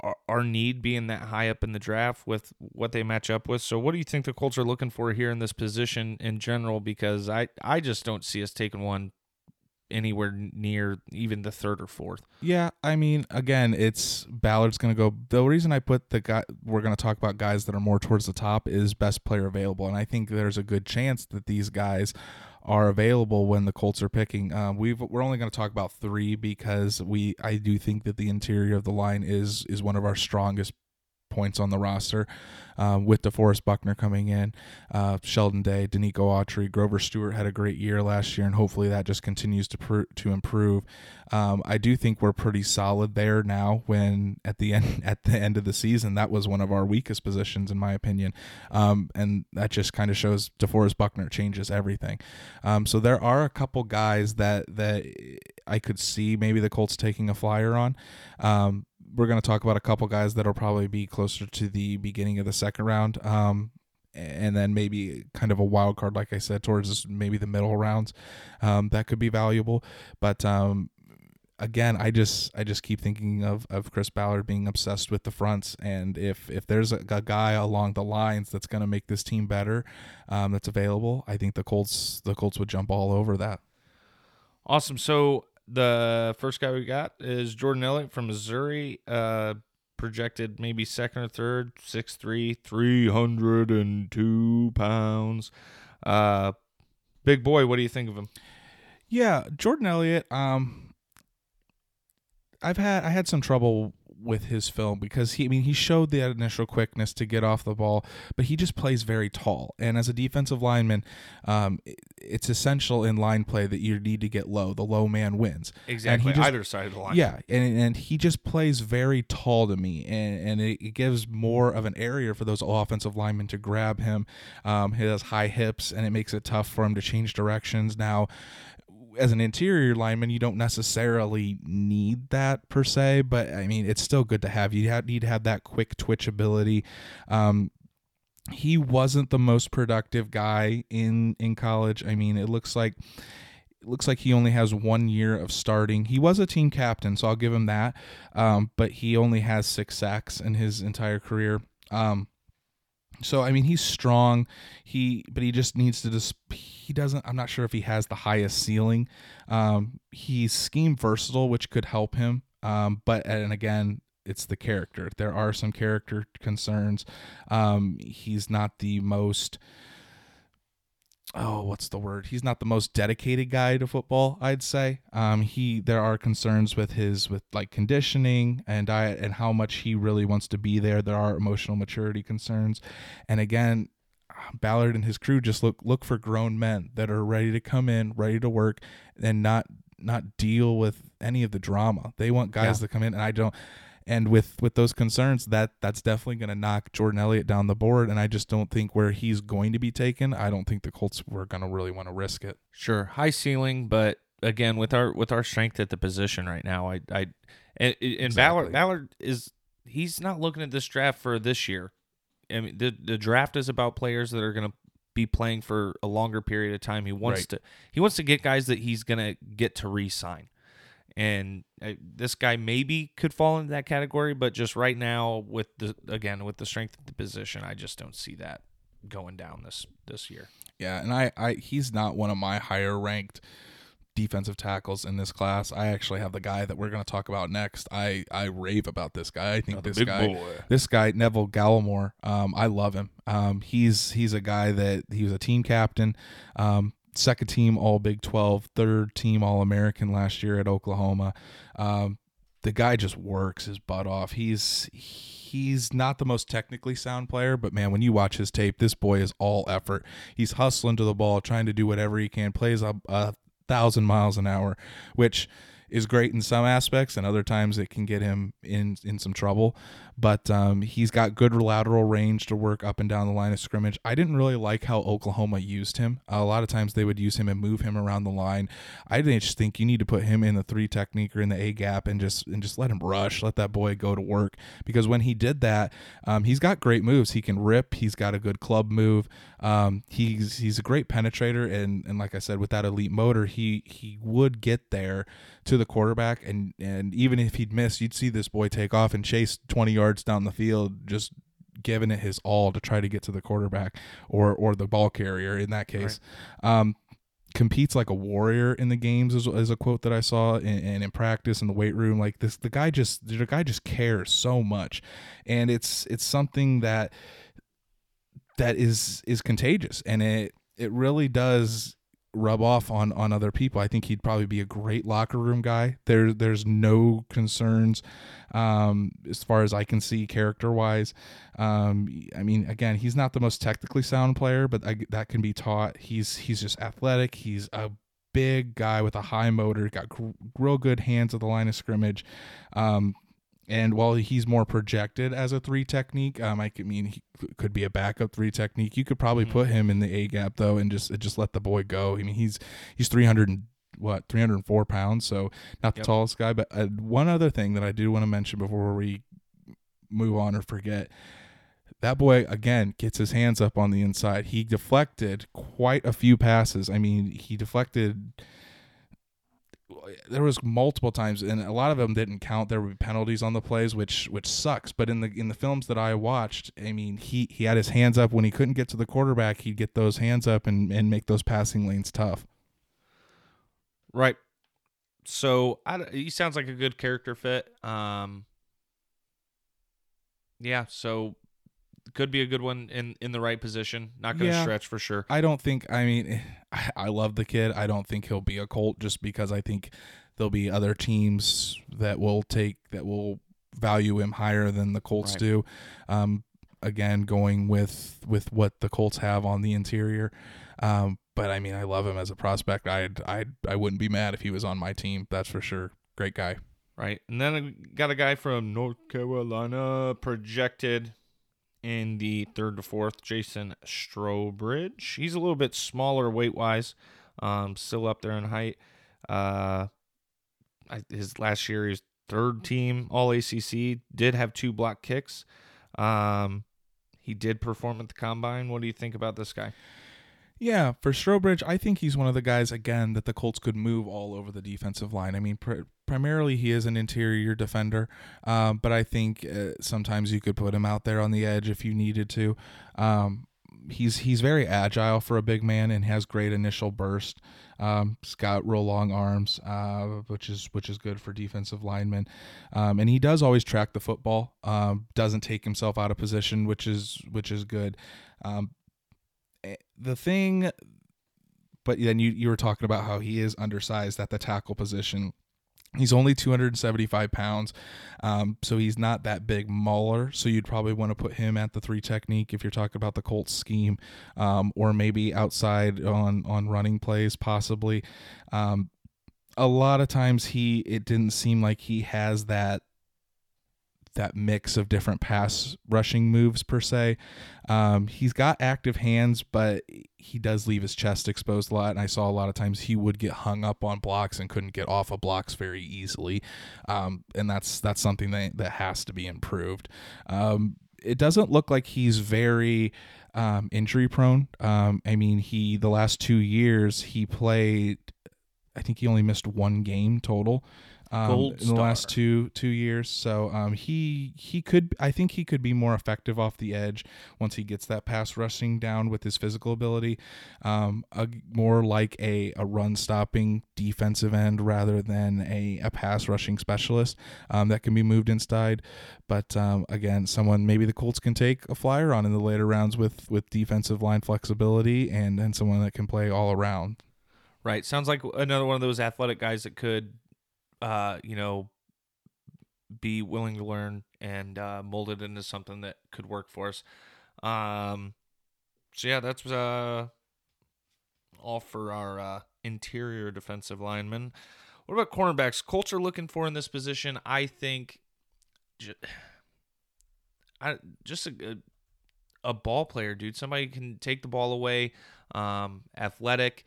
our, our need being that high up in the draft with what they match up with. So what do you think the Colts are looking for here in this position in general? Because I, I just don't see us taking one anywhere near even the third or fourth. Yeah, I mean, again, it's Ballard's going to go. The reason I put the guy we're going to talk about guys that are more towards the top is best player available, and I think there's a good chance that these guys are available when the Colts are picking. Um, we've we're only going to talk about three because we I do think that the interior of the line is is one of our strongest points on the roster, um, with DeForest Buckner coming in, uh, Sheldon Day, Danico Autry, Grover Stewart had a great year last year, and hopefully that just continues to pr- to improve. Um, I do think we're pretty solid there now. When at the end at the end of the season, that was one of our weakest positions, in my opinion, um, and that just kind of shows DeForest Buckner changes everything. Um, so there are a couple guys that that I could see maybe the Colts taking a flyer on. Um, We're going to talk about a couple guys that'll probably be closer to the beginning of the second round, um, and then maybe kind of a wild card, like I said, towards maybe the middle rounds. Um, that could be valuable. But um, again, I just I just keep thinking of, of Chris Ballard being obsessed with the fronts, and if if there's a, a guy along the lines that's going to make this team better, um, that's available, I think the Colts the Colts would jump all over that. Awesome. So the first guy we got is Jordan Elliott from Missouri. Uh, projected maybe second or third, six three, three hundred two pounds. Uh, big boy, what do you think of him? Yeah, Jordan Elliott, um, I've had I had some trouble with his film because he I mean he showed the initial quickness to get off the ball, but he just plays very tall. And as a defensive lineman, um, it's essential in line play that you need to get low. The low man wins. Exactly, just, either side of the line. Yeah, and and he just plays very tall to me, and and it, it gives more of an area for those offensive linemen to grab him. Um, he has high hips, and it makes it tough for him to change directions. Now, as an interior lineman, you don't necessarily need that per se, but I mean, it's still good to have. You have, need to have that quick twitch ability. Um, he wasn't the most productive guy in, in college. I mean, it looks like, it looks like he only has one year of starting. He was a team captain, so I'll give him that. Um, but he only has six sacks in his entire career. Um, So, I mean, he's strong, he but he just needs to just – he doesn't – I'm not sure if he has the highest ceiling. Um, he's scheme versatile, which could help him. Um, but, and again, it's the character. There are some character concerns. Um, he's not the most – oh, what's the word? He's not the most dedicated guy to football, I'd say. Um, he there are concerns with his with like conditioning and diet and how much he really wants to be there. There are emotional maturity concerns, and again, Ballard and his crew just look look for grown men that are ready to come in, ready to work, and not not deal with any of the drama. They want guys yeah. to come in, and I don't. And with, with those concerns, that that's definitely going to knock Jordan Elliott down the board. And I just don't think where he's going to be taken, I don't think the Colts were going to really want to risk it. Sure, high ceiling, but again, with our with our strength at the position right now, I I and, and exactly. Ballard Ballard is he's not looking at this draft for this year. I mean, the the draft is about players that are going to be playing for a longer period of time. He wants right. to he wants to get guys that he's going to get to re-sign. And uh, this guy maybe could fall into that category, but just right now, with the again with the strength of the position, I just don't see that going down this this year. Yeah, and I, I he's not one of my higher ranked defensive tackles in this class. I actually have the guy that we're going to talk about next. I, I rave about this guy. I think oh, this guy, boy. this guy Neville Gallimore. Um, I love him. Um, he's he's a guy that he was a team captain. Um. Second team All Big twelve, third team All American last year at Oklahoma. Um, the guy just works his butt off. He's he's not the most technically sound player, but man, when you watch his tape, this boy is all effort. He's hustling to the ball, trying to do whatever he can. Plays a, a thousand miles an hour, which is great in some aspects, and other times it can get him in in some trouble. But um, he's got good lateral range to work up and down the line of scrimmage. I didn't really like how Oklahoma used him. A lot of times they would use him and move him around the line. I just think you need to put him in the three technique or in the A gap and just and just let him rush, let that boy go to work. Because when he did that, um, he's got great moves. He can rip. He's got a good club move. Um, he's he's a great penetrator, and and like I said, with that elite motor, he he would get there to the quarterback, and and even if he'd miss, you'd see this boy take off and chase twenty yards down the field, just giving it his all to try to get to the quarterback or or the ball carrier in that case. Right. Um competes like a warrior in the games is, is a quote that I saw, and in, in, in practice in the weight room, like this the guy just the guy just cares so much, and it's it's something that that is is contagious, and it it really does rub off on on other people. I think he'd probably be a great locker room guy. There there's no concerns um as far as I can see character wise. um I mean, again, he's not the most technically sound player, but I, that can be taught. He's he's just athletic. He's a big guy with a high motor, got gr- real good hands at the line of scrimmage. um And while he's more projected as a three technique, um, I mean, he could be a backup three technique. You could probably mm-hmm. put him in the A gap though, and just just let the boy go. I mean, he's he's three hundred and what three hundred and four pounds, so not the yep. tallest guy. But uh, one other thing that I do want to mention before we move on or forget, that boy again gets his hands up on the inside. He deflected quite a few passes. I mean, he deflected there was multiple times, and a lot of them didn't count. There were penalties on the plays, which which sucks. But in the in the films that I watched, I mean, he, he had his hands up. When he couldn't get to the quarterback, he'd get those hands up and, and make those passing lanes tough. Right. So I, he sounds like a good character fit. Um, yeah, so could be a good one in, in the right position. Not going to yeah. stretch for sure. I don't think, I mean, I, I love the kid. I don't think he'll be a Colt just because I think there'll be other teams that will take, that will value him higher than the Colts right. do. Um, again, going with, with what the Colts have on the interior. Um, But, I mean, I love him as a prospect. I'd, I'd, I wouldn't be mad if he was on my team. That's for sure. Great guy. Right. And then I got a guy from North Carolina projected in the third to fourth, Jason Strobridge. He's a little bit smaller weight-wise, um, still up there in height. Uh, I, his last year, he was third team, all A C C, did have two block kicks. Um, he did perform at the Combine. What do you think about this guy? Yeah, for Strobridge, I think he's one of the guys, again, that the Colts could move all over the defensive line. I mean, pr- primarily he is an interior defender, um, but I think uh, sometimes you could put him out there on the edge if you needed to. Um, he's he's very agile for a big man and has great initial burst. Um, he's got real long arms, uh, which is which is good for defensive linemen. Um, and he does always track the football, um, doesn't take himself out of position, which is, which is good. Um, The thing, but then you, you were talking about how he is undersized at the tackle position. He's only two hundred seventy-five pounds, um, so he's not that big mauler, so you'd probably want to put him at the three technique if you're talking about the Colts scheme, um, or maybe outside on, on running plays possibly. Um, a lot of times he it didn't seem like he has that that mix of different pass rushing moves per se. Um, he's got active hands, but he does leave his chest exposed a lot. And I saw a lot of times he would get hung up on blocks and couldn't get off of blocks very easily. Um, and that's, that's something that, that has to be improved. Um, it doesn't look like he's very um, injury prone. Um, I mean, he, the last two years he played, I think he only missed one game total. Um, in the last two two years, so um, he he could I think he could be more effective off the edge once he gets that pass rushing down with his physical ability, um, a, more like a, a run stopping defensive end rather than a, a pass rushing specialist um, that can be moved inside. But um, again, someone maybe the Colts can take a flyer on in the later rounds with with defensive line flexibility and and someone that can play all around. Right, sounds like another one of those athletic guys that could. Uh, you know, be willing to learn and uh, mold it into something that could work for us. Um, so yeah, that's uh, all for our uh, interior defensive linemen. What about cornerbacks? Colts are looking for in this position, I think, ju- I just a, a ball player, dude. Somebody can take the ball away. Um, athletic.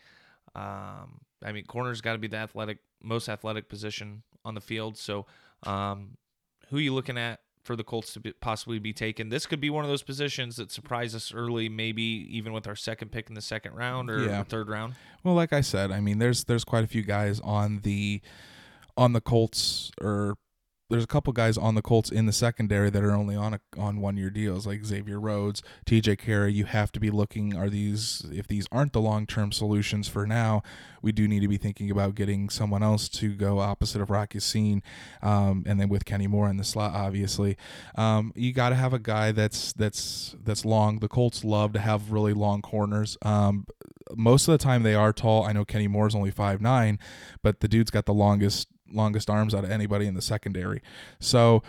Um, I mean, corner's got to be the athletic. most athletic position on the field. So um, who are you looking at for the Colts to be, possibly be taken? This could be one of those positions that surprise us early, maybe even with our second pick in the second round or yeah. the third round. Well, like I said, I mean, there's there's quite a few guys on the on the Colts or there's a couple guys on the Colts in the secondary that are only on a, on one-year deals, like Xavier Rhodes, T J Carey. You have to be looking, are these if these aren't the long-term solutions for now, we do need to be thinking about getting someone else to go opposite of Rock Ya-Sin, um, and then with Kenny Moore in the slot, obviously. Um, you got to have a guy that's that's that's long. The Colts love to have really long corners. Um, most of the time they are tall. I know Kenny Moore's only five nine, but the dude's got the longest longest arms out of anybody in the secondary. So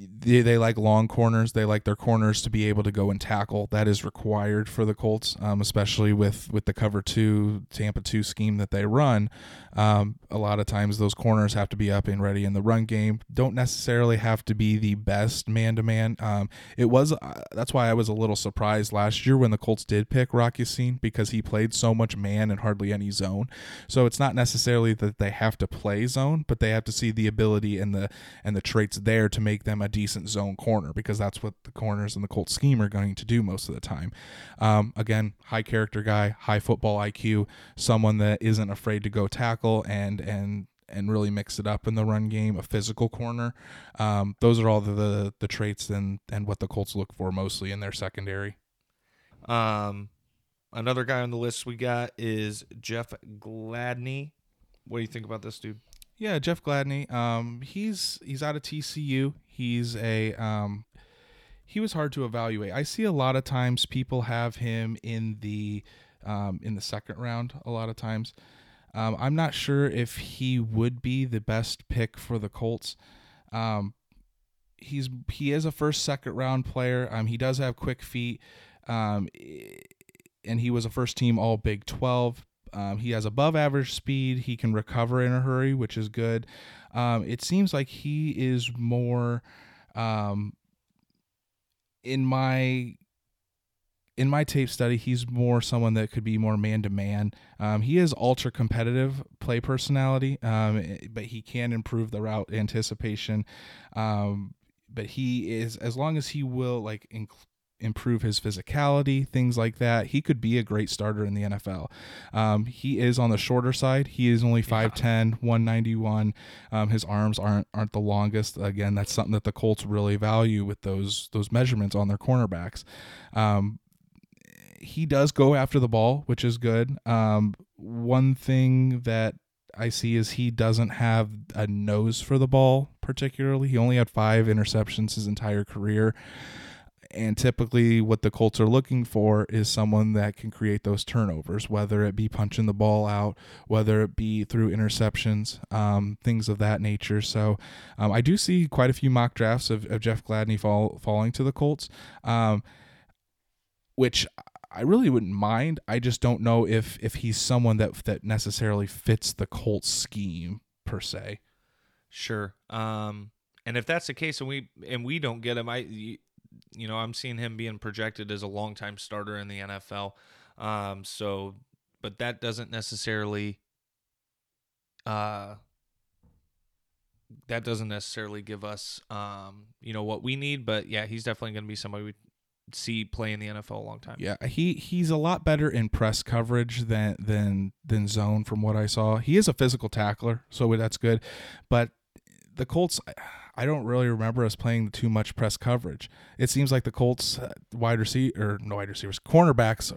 they, they like long corners. They like their corners to be able to go and tackle. That is required for the Colts, um, especially with, with the cover two, Tampa two scheme that they run. Um, a lot of times those corners have to be up and ready in the run game. Don't necessarily have to be the best man-to-man. Um, it was uh, that's why I was a little surprised last year when the Colts did pick Rock Ya-Sin because he played so much man and hardly any zone. So it's not necessarily that they have to play zone, but they have to see the ability and the and the traits there to make them a decent zone corner because that's what the corners in the Colts scheme are going to do most of the time. Um, again, high character guy, high football I Q, someone that isn't afraid to go tackle and and and really mix it up in the run game, a physical corner. Um, those are all the, the, the traits and, and what the Colts look for mostly in their secondary. Um, another guy on the list we got is Jeff Gladney. What do you think about this dude? Yeah, Jeff Gladney. Um, he's he's out of T C U. He's a um, he was hard to evaluate. I see a lot of times people have him in the um, in the second round. A lot of times, um, I'm not sure if he would be the best pick for the Colts. Um, he's he is a first second round player. Um, he does have quick feet, um, and he was a first team All Big twelve. Um, he has above average speed. He can recover in a hurry, which is good. Um, it seems like he is more, um, in my in my tape study, he's more someone that could be more man-to-man. Um, he is ultra competitive play personality, um, but he can improve the route anticipation. Um, but he is, as long as he will like include, improve his physicality, things like that, he could be a great starter in the N F L. Um, he is on the shorter side. He is only five ten, yeah. one ninety-one. Um, his arms aren't aren't the longest. Again, that's something that the Colts really value with those those measurements on their cornerbacks. Um, he does go after the ball, which is good. Um, one thing that I see is he doesn't have a nose for the ball particularly. He only had five interceptions his entire career. And typically what the Colts are looking for is someone that can create those turnovers, whether it be punching the ball out, whether it be through interceptions, um, things of that nature. So um, I do see quite a few mock drafts of, of Jeff Gladney fall, falling to the Colts, um, which I really wouldn't mind. I just don't know if if he's someone that that necessarily fits the Colts scheme per se. Sure. Um, and if that's the case and we and we don't get him, I you, You know, I'm seeing him being projected as a longtime starter in the N F L. Um, so, but that doesn't necessarily, uh, that doesn't necessarily give us, um, you know, what we need. But yeah, he's definitely going to be somebody we see play in the N F L a long time. Yeah, he he's a lot better in press coverage than than than zone, from what I saw. He is a physical tackler, so that's good. But the Colts, I don't really remember us playing too much press coverage. It seems like the Colts wide receiver, or no wide receivers, cornerbacks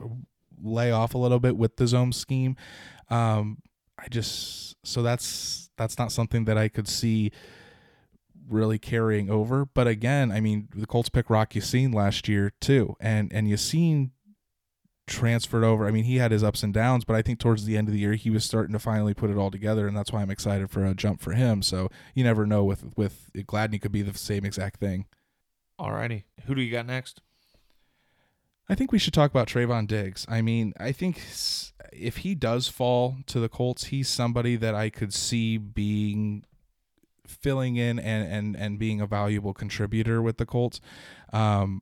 lay off a little bit with the zone scheme. Um, I just so that's that's not something that I could see really carrying over. But again, I mean, the Colts picked Rock Ya-Sin last year too, and and Ya-Sin transferred over. I mean, he had his ups and downs, but I think towards the end of the year he was starting to finally put it all together, and that's why I'm excited for a jump for him. So you never know with with Gladney could be the same exact thing. Alrighty, who do you got next? I think we should talk about Trayvon Diggs. I mean, I think if he does fall to the Colts, he's somebody that I could see being filling in and and and being a valuable contributor with the Colts. Um,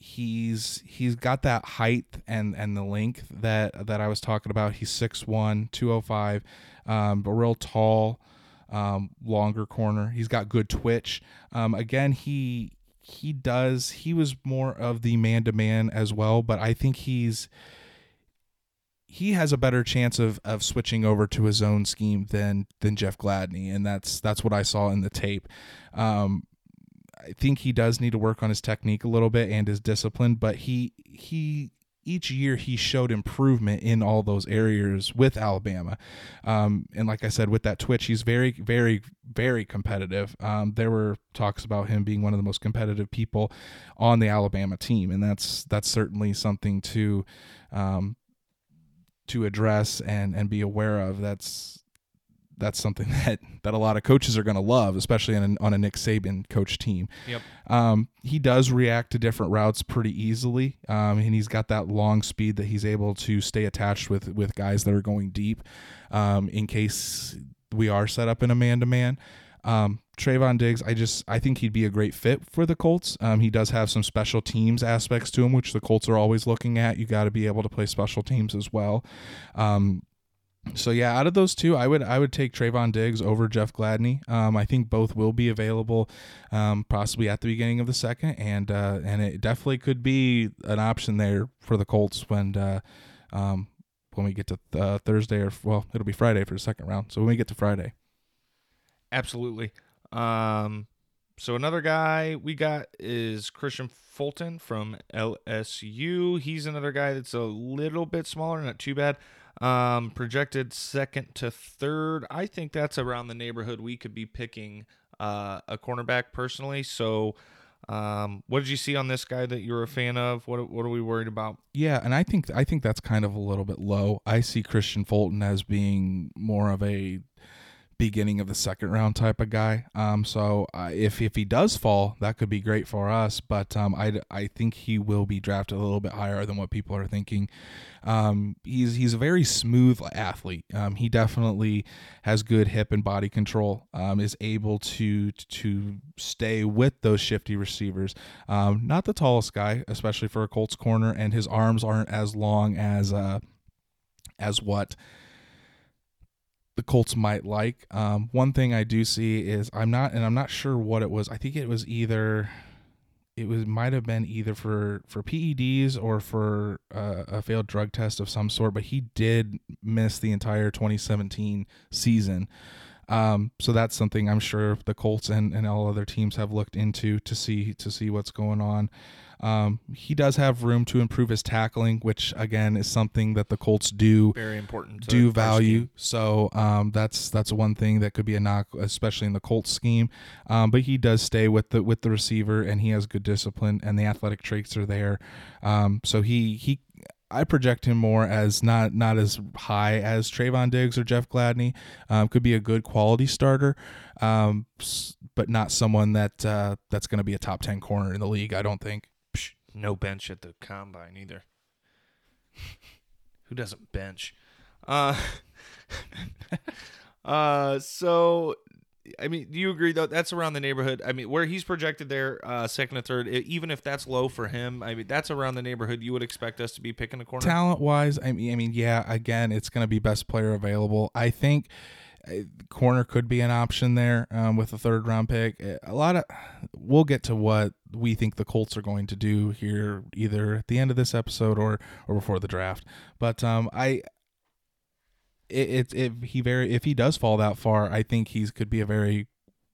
He's he's got that height and, and the length that, that I was talking about. He's six one, two oh five, um, a real tall, um, longer corner. He's got good twitch. Um, again, he he does he was more of the man to man as well, but I think he's he has a better chance of, of switching over to his own scheme than than Jeff Gladney, and that's that's what I saw in the tape. Um, I think he does need to work on his technique a little bit and his discipline, but he he each year he showed improvement in all those areas with Alabama. Um, and like I said, with that twitch, he's very, very, very competitive. Um, there were talks about him being one of the most competitive people on the Alabama team, and that's that's certainly something to um, to address and and be aware of. That's that's something that, that a lot of coaches are going to love, especially on a, on a Nick Saban coach team. Yep. Um, he does react to different routes pretty easily. Um, and he's got that long speed that he's able to stay attached with, with guys that are going deep, um, in case we are set up in a man to man. Um, Trayvon Diggs, I just, I think he'd be a great fit for the Colts. Um, he does have some special teams aspects to him, which the Colts are always looking at. You got to be able to play special teams as well. Um, So yeah, out of those two, I would I would take Trayvon Diggs over Jeff Gladney. Um, I think both will be available, um, possibly at the beginning of the second, and uh, and it definitely could be an option there for the Colts when uh, um, when we get to th- uh, Thursday or well, it'll be Friday for the second round. So when we get to Friday, Absolutely. Um, so another guy we got is Christian Fulton from L S U. He's another guy that's a little bit smaller, not too bad. Um, projected second to third. I think that's around the neighborhood we could be picking uh, a cornerback personally. So um, what did you see on this guy that you're a fan of? What what are we worried about? Yeah, and I think I think that's kind of a little bit low. I see Christian Fulton as being more of a beginning of the second round type of guy. Um, so uh, if if he does fall, that could be great for us. But um, I I think he will be drafted a little bit higher than what people are thinking. Um, he's he's a very smooth athlete. Um, he definitely has good hip and body control. Um, is able to to stay with those shifty receivers. Um, not the tallest guy, especially for a Colts corner, and his arms aren't as long as uh as what. the Colts might like. Um, one thing I do see is I'm not, and I'm not sure what it was. I think it was either, it was might have been either for for P E Ds or for uh, a failed drug test of some sort. But he did miss the entire twenty seventeen season. Um, so that's something I'm sure the Colts and, and all other teams have looked into to see to see what's going on. Um, he does have room to improve his tackling, which again is something that the Colts do very important do value. So um, that's that's one thing that could be a knock, especially in the Colts scheme. Um, but he does stay with the with the receiver, and he has good discipline, and the athletic traits are there. Um, so he he. I project him more as not not as high as Trayvon Diggs or Jeff Gladney. Um, could be a good quality starter, um, but not someone that uh, that's going to be a top ten corner in the league, I don't think. Psh, no bench at the combine either. Who doesn't bench? Uh, uh, so, I mean, do you agree, though? That's around the neighborhood. I mean, where he's projected there, uh, second or third, even if that's low for him, I mean, that's around the neighborhood you would expect us to be picking a corner. Talent-wise, I mean, I mean, yeah, again, it's going to be best player available. I think corner could be an option there um, with a third-round pick. A lot of – we'll get to what we think the Colts are going to do here either at the end of this episode or, or before the draft. But um, I – It, it if he very if he does fall that far, I think he's could be a very,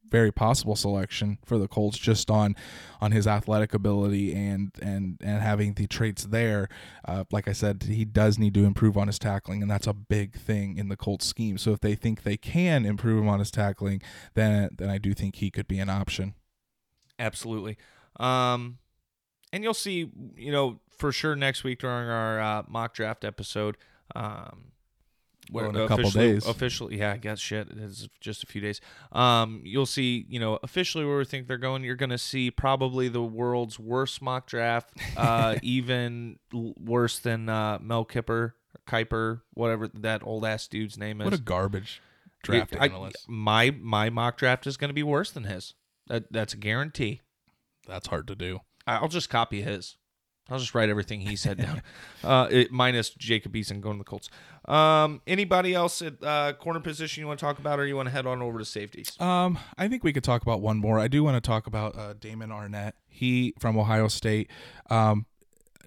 very possible selection for the Colts just on, on his athletic ability and and and having the traits there. Uh, like I said, he does need to improve on his tackling, and that's a big thing in the Colts scheme. So if they think they can improve him on his tackling, then then I do think he could be an option. Absolutely, um, and you'll see, you know, for sure next week during our uh, mock draft episode. Um, Well, in a couple days. Officially, yeah, I guess shit. It's just a few days. Um, you'll see, you know, officially where we think they're going. You're going to see probably the world's worst mock draft, uh, even worse than uh, Mel Kiper, Kiper, whatever that old ass dude's name is. What a garbage draft it, analyst. I, my my mock draft is going to be worse than his. That that's a guarantee. That's hard to do. I'll just copy his. I'll just write everything he said down, uh, it, minus Jacob Eason going to the Colts. Um, anybody else at uh, corner position you want to talk about, or you want to head on over to safeties? Um, I think we could talk about one more. I do want to talk about uh, Damon Arnett. He from Ohio State. Um,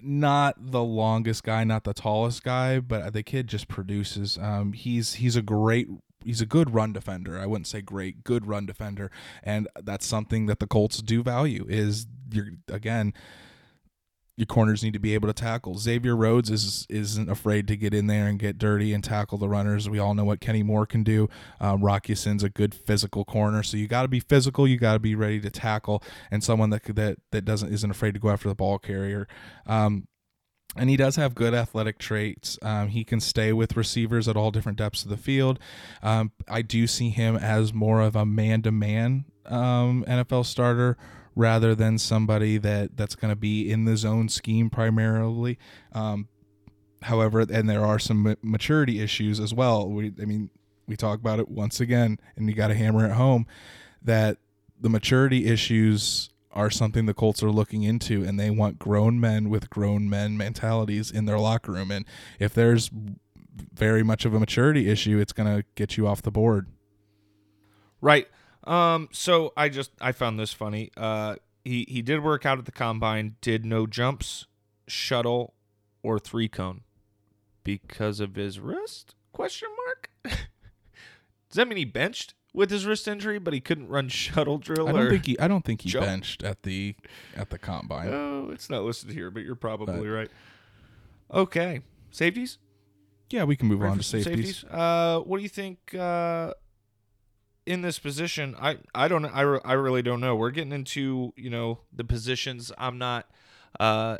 not the longest guy, not the tallest guy, but the kid just produces. Um, he's he's a great. He's a good run defender. I wouldn't say great, good run defender, and that's something that the Colts do value. Is you're again. Your corners need to be able to tackle. Xavier Rhodes is, isn't afraid to get in there and get dirty and tackle the runners. We all know what Kenny Moore can do. Um, Rock Ya-Sin's a good physical corner, so you got to be physical. You got to be ready to tackle, and someone that that that doesn't isn't afraid to go after the ball carrier. Um, and he does have good athletic traits. Um, he can stay with receivers at all different depths of the field. Um, I do see him as more of a man-to-man um, N F L starter, rather than somebody that, that's going to be in the zone scheme primarily. Um, however, and there are some maturity issues as well. We, I mean, we talk about it once again, and you got to hammer it home that the maturity issues are something the Colts are looking into, and they want grown men with grown men mentalities in their locker room. And if there's very much of a maturity issue, it's going to get you off the board. Right. Um, so I just, I found this funny. Uh, he, he did work out at the combine, did no jumps, shuttle, or three cone because of his wrist? Question mark. Does that mean he benched? with his wrist injury, but he couldn't run shuttle drill. I don't or think he. I don't think he jump. benched at the at the combine. Oh, it's not listed here, but you're probably but. right. Okay, safeties. Yeah, we can move Ready on to safeties. safeties. Uh, what do you think uh, in this position? I, I don't I, re, I really don't know. We're getting into, you know, the positions I'm not uh,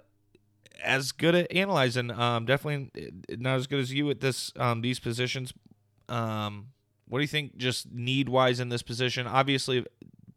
as good at analyzing. Um, definitely not as good as you at this um, these positions. Um, what do you think just need wise in this position? Obviously,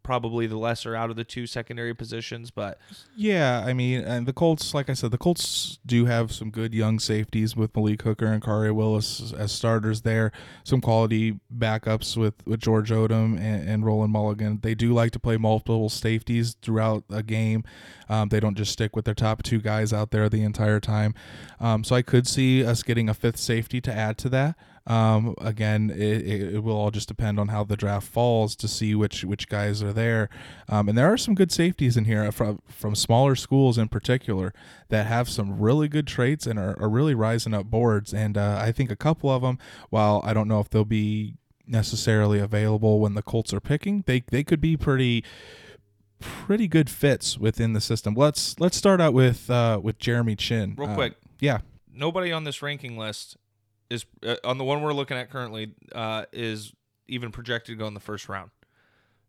probably the lesser out of the two secondary positions, but yeah, I mean, and the Colts, like I said, the Colts do have some good young safeties with Malik Hooker and Khari Willis as starters there. Some quality backups with, with George Odom and, and Rolan Milligan. They do like to play multiple safeties throughout a game. Um, they don't just stick with their top two guys out there the entire time. Um, so I could see us getting a fifth safety to add to that. Um, again, it, it will all just depend on how the draft falls to see which, which guys are there. Um, and there are some good safeties in here from, from smaller schools in particular that have some really good traits and are, are really rising up boards. And, uh, I think a couple of them, while I don't know if they'll be necessarily available when the Colts are picking, they, they could be pretty, pretty good fits within the system. Let's, let's start out with, uh, with Jeremy Chinn. Real quick. Uh, yeah. Nobody on this ranking list is uh, on the one we're looking at currently uh, is even projected to go in the first round.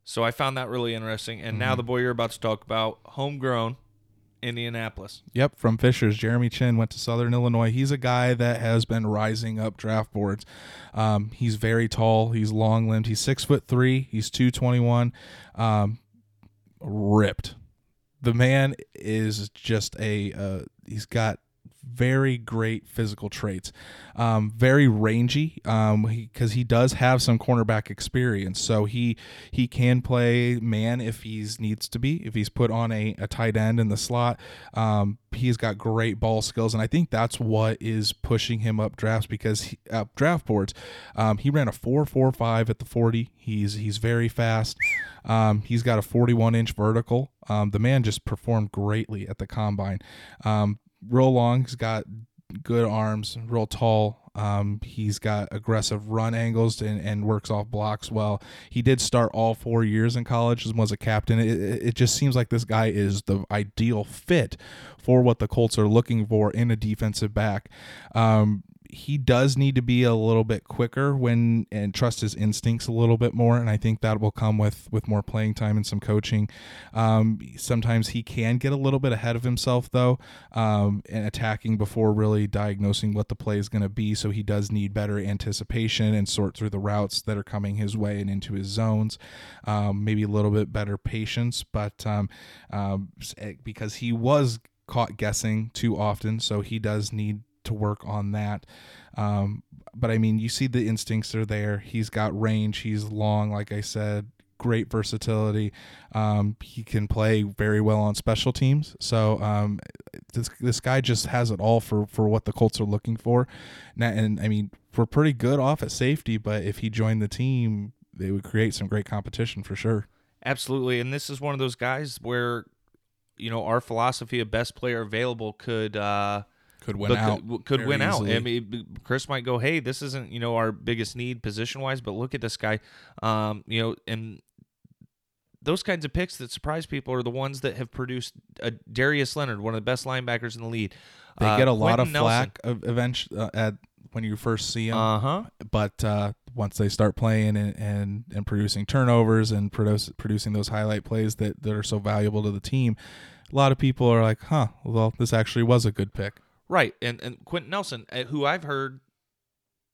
So I found that really interesting. And mm-hmm. now the boy you're about to talk about, homegrown Indianapolis. Yep, from Fishers. Jeremy Chinn went to Southern Illinois. He's a guy that has been rising up draft boards. Um, he's very tall. He's long-limbed. He's six foot three. He's two twenty-one. Um, ripped. The man is just a uh, – he's got – very great physical traits, um, very rangy, um, because he, he does have some cornerback experience. So he he can play man if he's needs to be, if he's put on a, a tight end in the slot. Um, he's got great ball skills, and I think that's what is pushing him up drafts because he, up draft boards. Um, he ran a four four five at the forty. He's he's very fast. Um, he's got a forty-one inch vertical. Um, the man just performed greatly at the combine. Um, Real long, he's got good arms, real tall. Um, he's got aggressive run angles and, and works off blocks well. He did start all four years in college and was a captain. It, it just seems like this guy is the ideal fit for what the Colts are looking for in a defensive back. Um, he does need to be a little bit quicker when and trust his instincts a little bit more. And I think that will come with, with more playing time and some coaching. Um, sometimes he can get a little bit ahead of himself though, um, and attacking before really diagnosing what the play is going to be. So he does need better anticipation and sort through the routes that are coming his way and into his zones. Um, maybe a little bit better patience, but um, um, because he was caught guessing too often. So he does need to work on that. Um, but I mean, you see the instincts are there. He's got range. He's long. Like I said, great versatility. Um, he can play very well on special teams. So, um, this, this guy just has it all for, for what the Colts are looking for. Now, and I mean, we're pretty good off at safety, but if he joined the team, they would create some great competition for sure. Absolutely. And this is one of those guys where, you know, our philosophy of best player available could, uh, Could win but out. Could, could win easily. out. I mean, Chris might go, hey, this isn't, you know, our biggest need position-wise, but look at this guy. Um, you know, and those kinds of picks that surprise people are the ones that have produced a Darius Leonard, one of the best linebackers in the league. They uh, get a lot Quentin of flack of eventually uh, at when you first see him. Uh-huh. But uh, once they start playing and, and, and producing turnovers and produce, producing those highlight plays that, that are so valuable to the team, a lot of people are like, huh, well, this actually was a good pick. Right, and and Quentin Nelson, who I've heard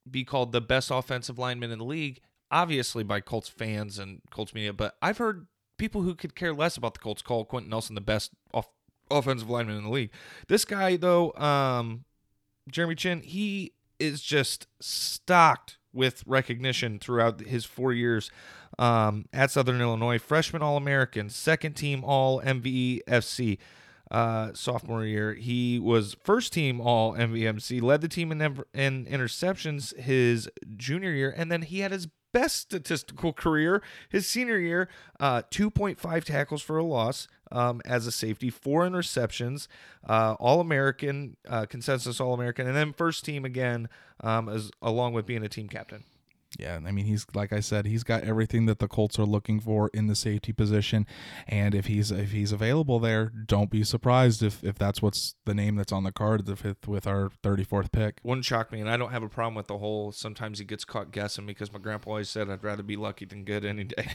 be called the best offensive lineman in the league, obviously by Colts fans and Colts media, but I've heard people who could care less about the Colts call Quentin Nelson the best off- offensive lineman in the league. This guy, though, um, Jeremy Chinn, he is just stocked with recognition throughout his four years um, at Southern Illinois. Freshman All-American, second-team All-M V E F C. Uh, sophomore year, he was first team all M V M C, led the team in, in interceptions his junior year, and then he had his best statistical career his senior year, uh, two point five tackles for a loss um, as a safety, four interceptions, uh, All-American, uh, consensus All-American, and then first team again, um, as along with being a team captain. Yeah, I mean, he's, like I said, he's got everything that the Colts are looking for in the safety position, and if he's if he's available there, don't be surprised if, if that's what's the name that's on the card, the fifth with our thirty-fourth pick. Wouldn't shock me, and I don't have a problem with the whole sometimes he gets caught guessing, because my grandpa always said I'd rather be lucky than good any day.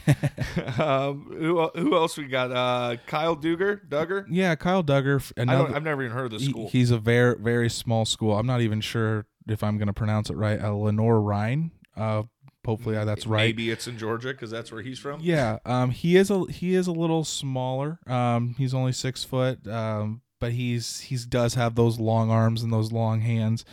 um, who who else we got? Uh, Kyle Duggar? Duggar? Yeah, Kyle Duggar. Another, I don't, I've never even heard of this he, school. He's a very, very small school. I'm not even sure if I'm going to pronounce it right. Uh, Lenore Ryan. Uh, hopefully that's right. Maybe it's in Georgia because that's where he's from. Yeah, um, he is a he is a little smaller. Um, he's only six foot, um, but he's he's does have those long arms and those long hands,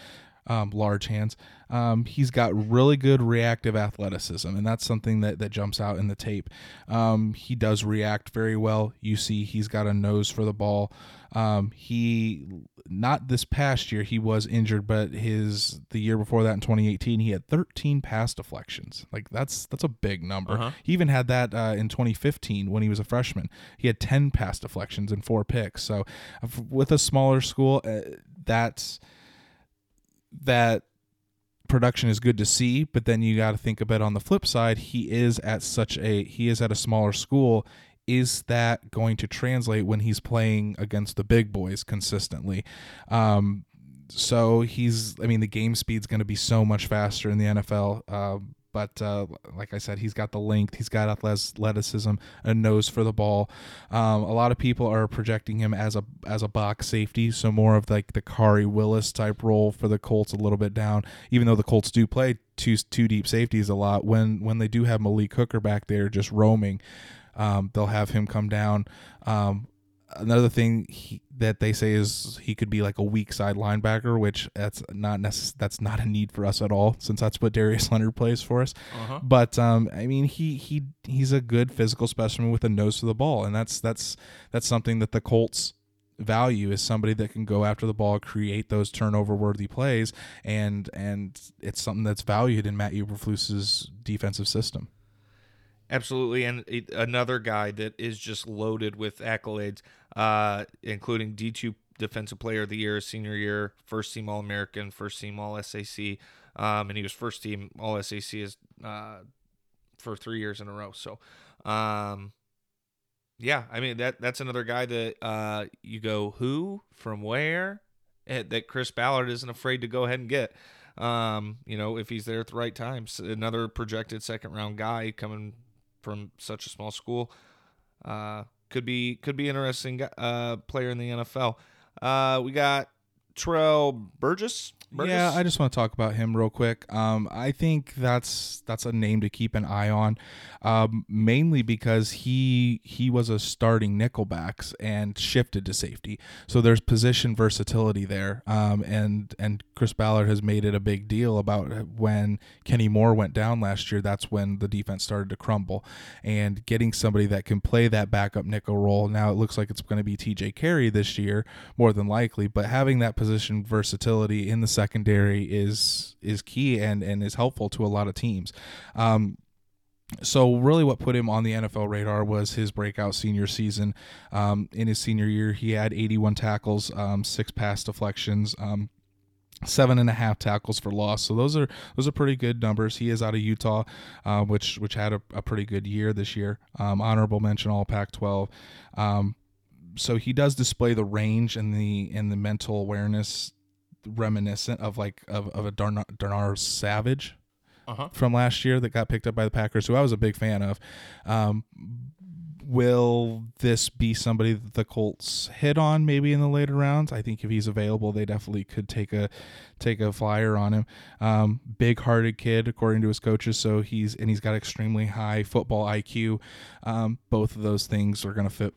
um, large hands. Um, he's got really good reactive athleticism, and that's something that, that jumps out in the tape. Um, he does react very well. You see, he's got a nose for the ball. Um, he not this past year, he was injured, but his the year before that in twenty eighteen, he had thirteen pass deflections. Like that's that's a big number. Uh-huh. He even had that uh, in twenty fifteen when he was a freshman. He had ten pass deflections and four picks. So with a smaller school, uh, that's that. Production is good to see, but then you got to think about on the flip side, he is at such a he is at a smaller school. Is that going to translate when he's playing against the big boys consistently? Um, so he's I mean the game speed's going to be so much faster in the N F L. Uh, but uh, like I said, he's got the length, he's got athleticism, a nose for the ball. Um, a lot of people are projecting him as a as a box safety, so more of like the Khari Willis type role for the Colts a little bit down. Even though the Colts do play two two deep safeties a lot, when when they do have Malik Hooker back there just roaming. Um, they'll have him come down. Um, another thing he, that they say is he could be like a weak side linebacker, which that's not necess- that's not a need for us at all, since that's what Darius Leonard plays for us. Uh-huh. But um, I mean, he he he's a good physical specimen with a nose to the ball, and that's that's that's something that the Colts value is somebody that can go after the ball, create those turnover-worthy plays, and and it's something that's valued in Matt Eberflus's defensive system. Absolutely, and another guy that is just loaded with accolades, uh, including D two Defensive Player of the Year, senior year, first-team All-American, first-team All-S A C, um, and he was first-team All-S A C is, uh, for three years in a row. So, um, yeah, I mean, that that's another guy that uh, you go, who, from where, that Chris Ballard isn't afraid to go ahead and get. Um, you know, if he's there at the right time. So another projected second-round guy coming from such a small school, uh, could be could be interesting uh, player in the N F L. Uh, we got Terrell Burgess. Burgess. Yeah, I just want to talk about him real quick. Um, I think that's that's a name to keep an eye on, um, mainly because he he was a starting nickelback and shifted to safety. So there's position versatility there, um, and and Chris Ballard has made it a big deal about when Kenny Moore went down last year. That's when the defense started to crumble, and getting somebody that can play that backup nickel role. Now it looks like it's going to be T J Carey this year, more than likely. But having that position versatility in the secondary is is key and and is helpful to a lot of teams. Um, so really what put him on the N F L radar was his breakout senior season. Um, in his senior year, he had eighty-one tackles, um, six pass deflections, um, seven and a half tackles for loss. So those are those are pretty good numbers. He is out of Utah, uh, which which had a, a pretty good year this year. Um, honorable mention all Pac twelve. Um, so he does display the range and the and the mental awareness reminiscent of like of, of a Darn- Darnard Savage uh-huh. from last year that got picked up by the Packers, who I was a big fan of. Um, will this be somebody that the Colts hit on maybe in the later rounds? I think if he's available, they definitely could take a take a flyer on him. Um, big-hearted kid, according to his coaches, so he's and he's got extremely high football I Q. Um, both of those things are going to fit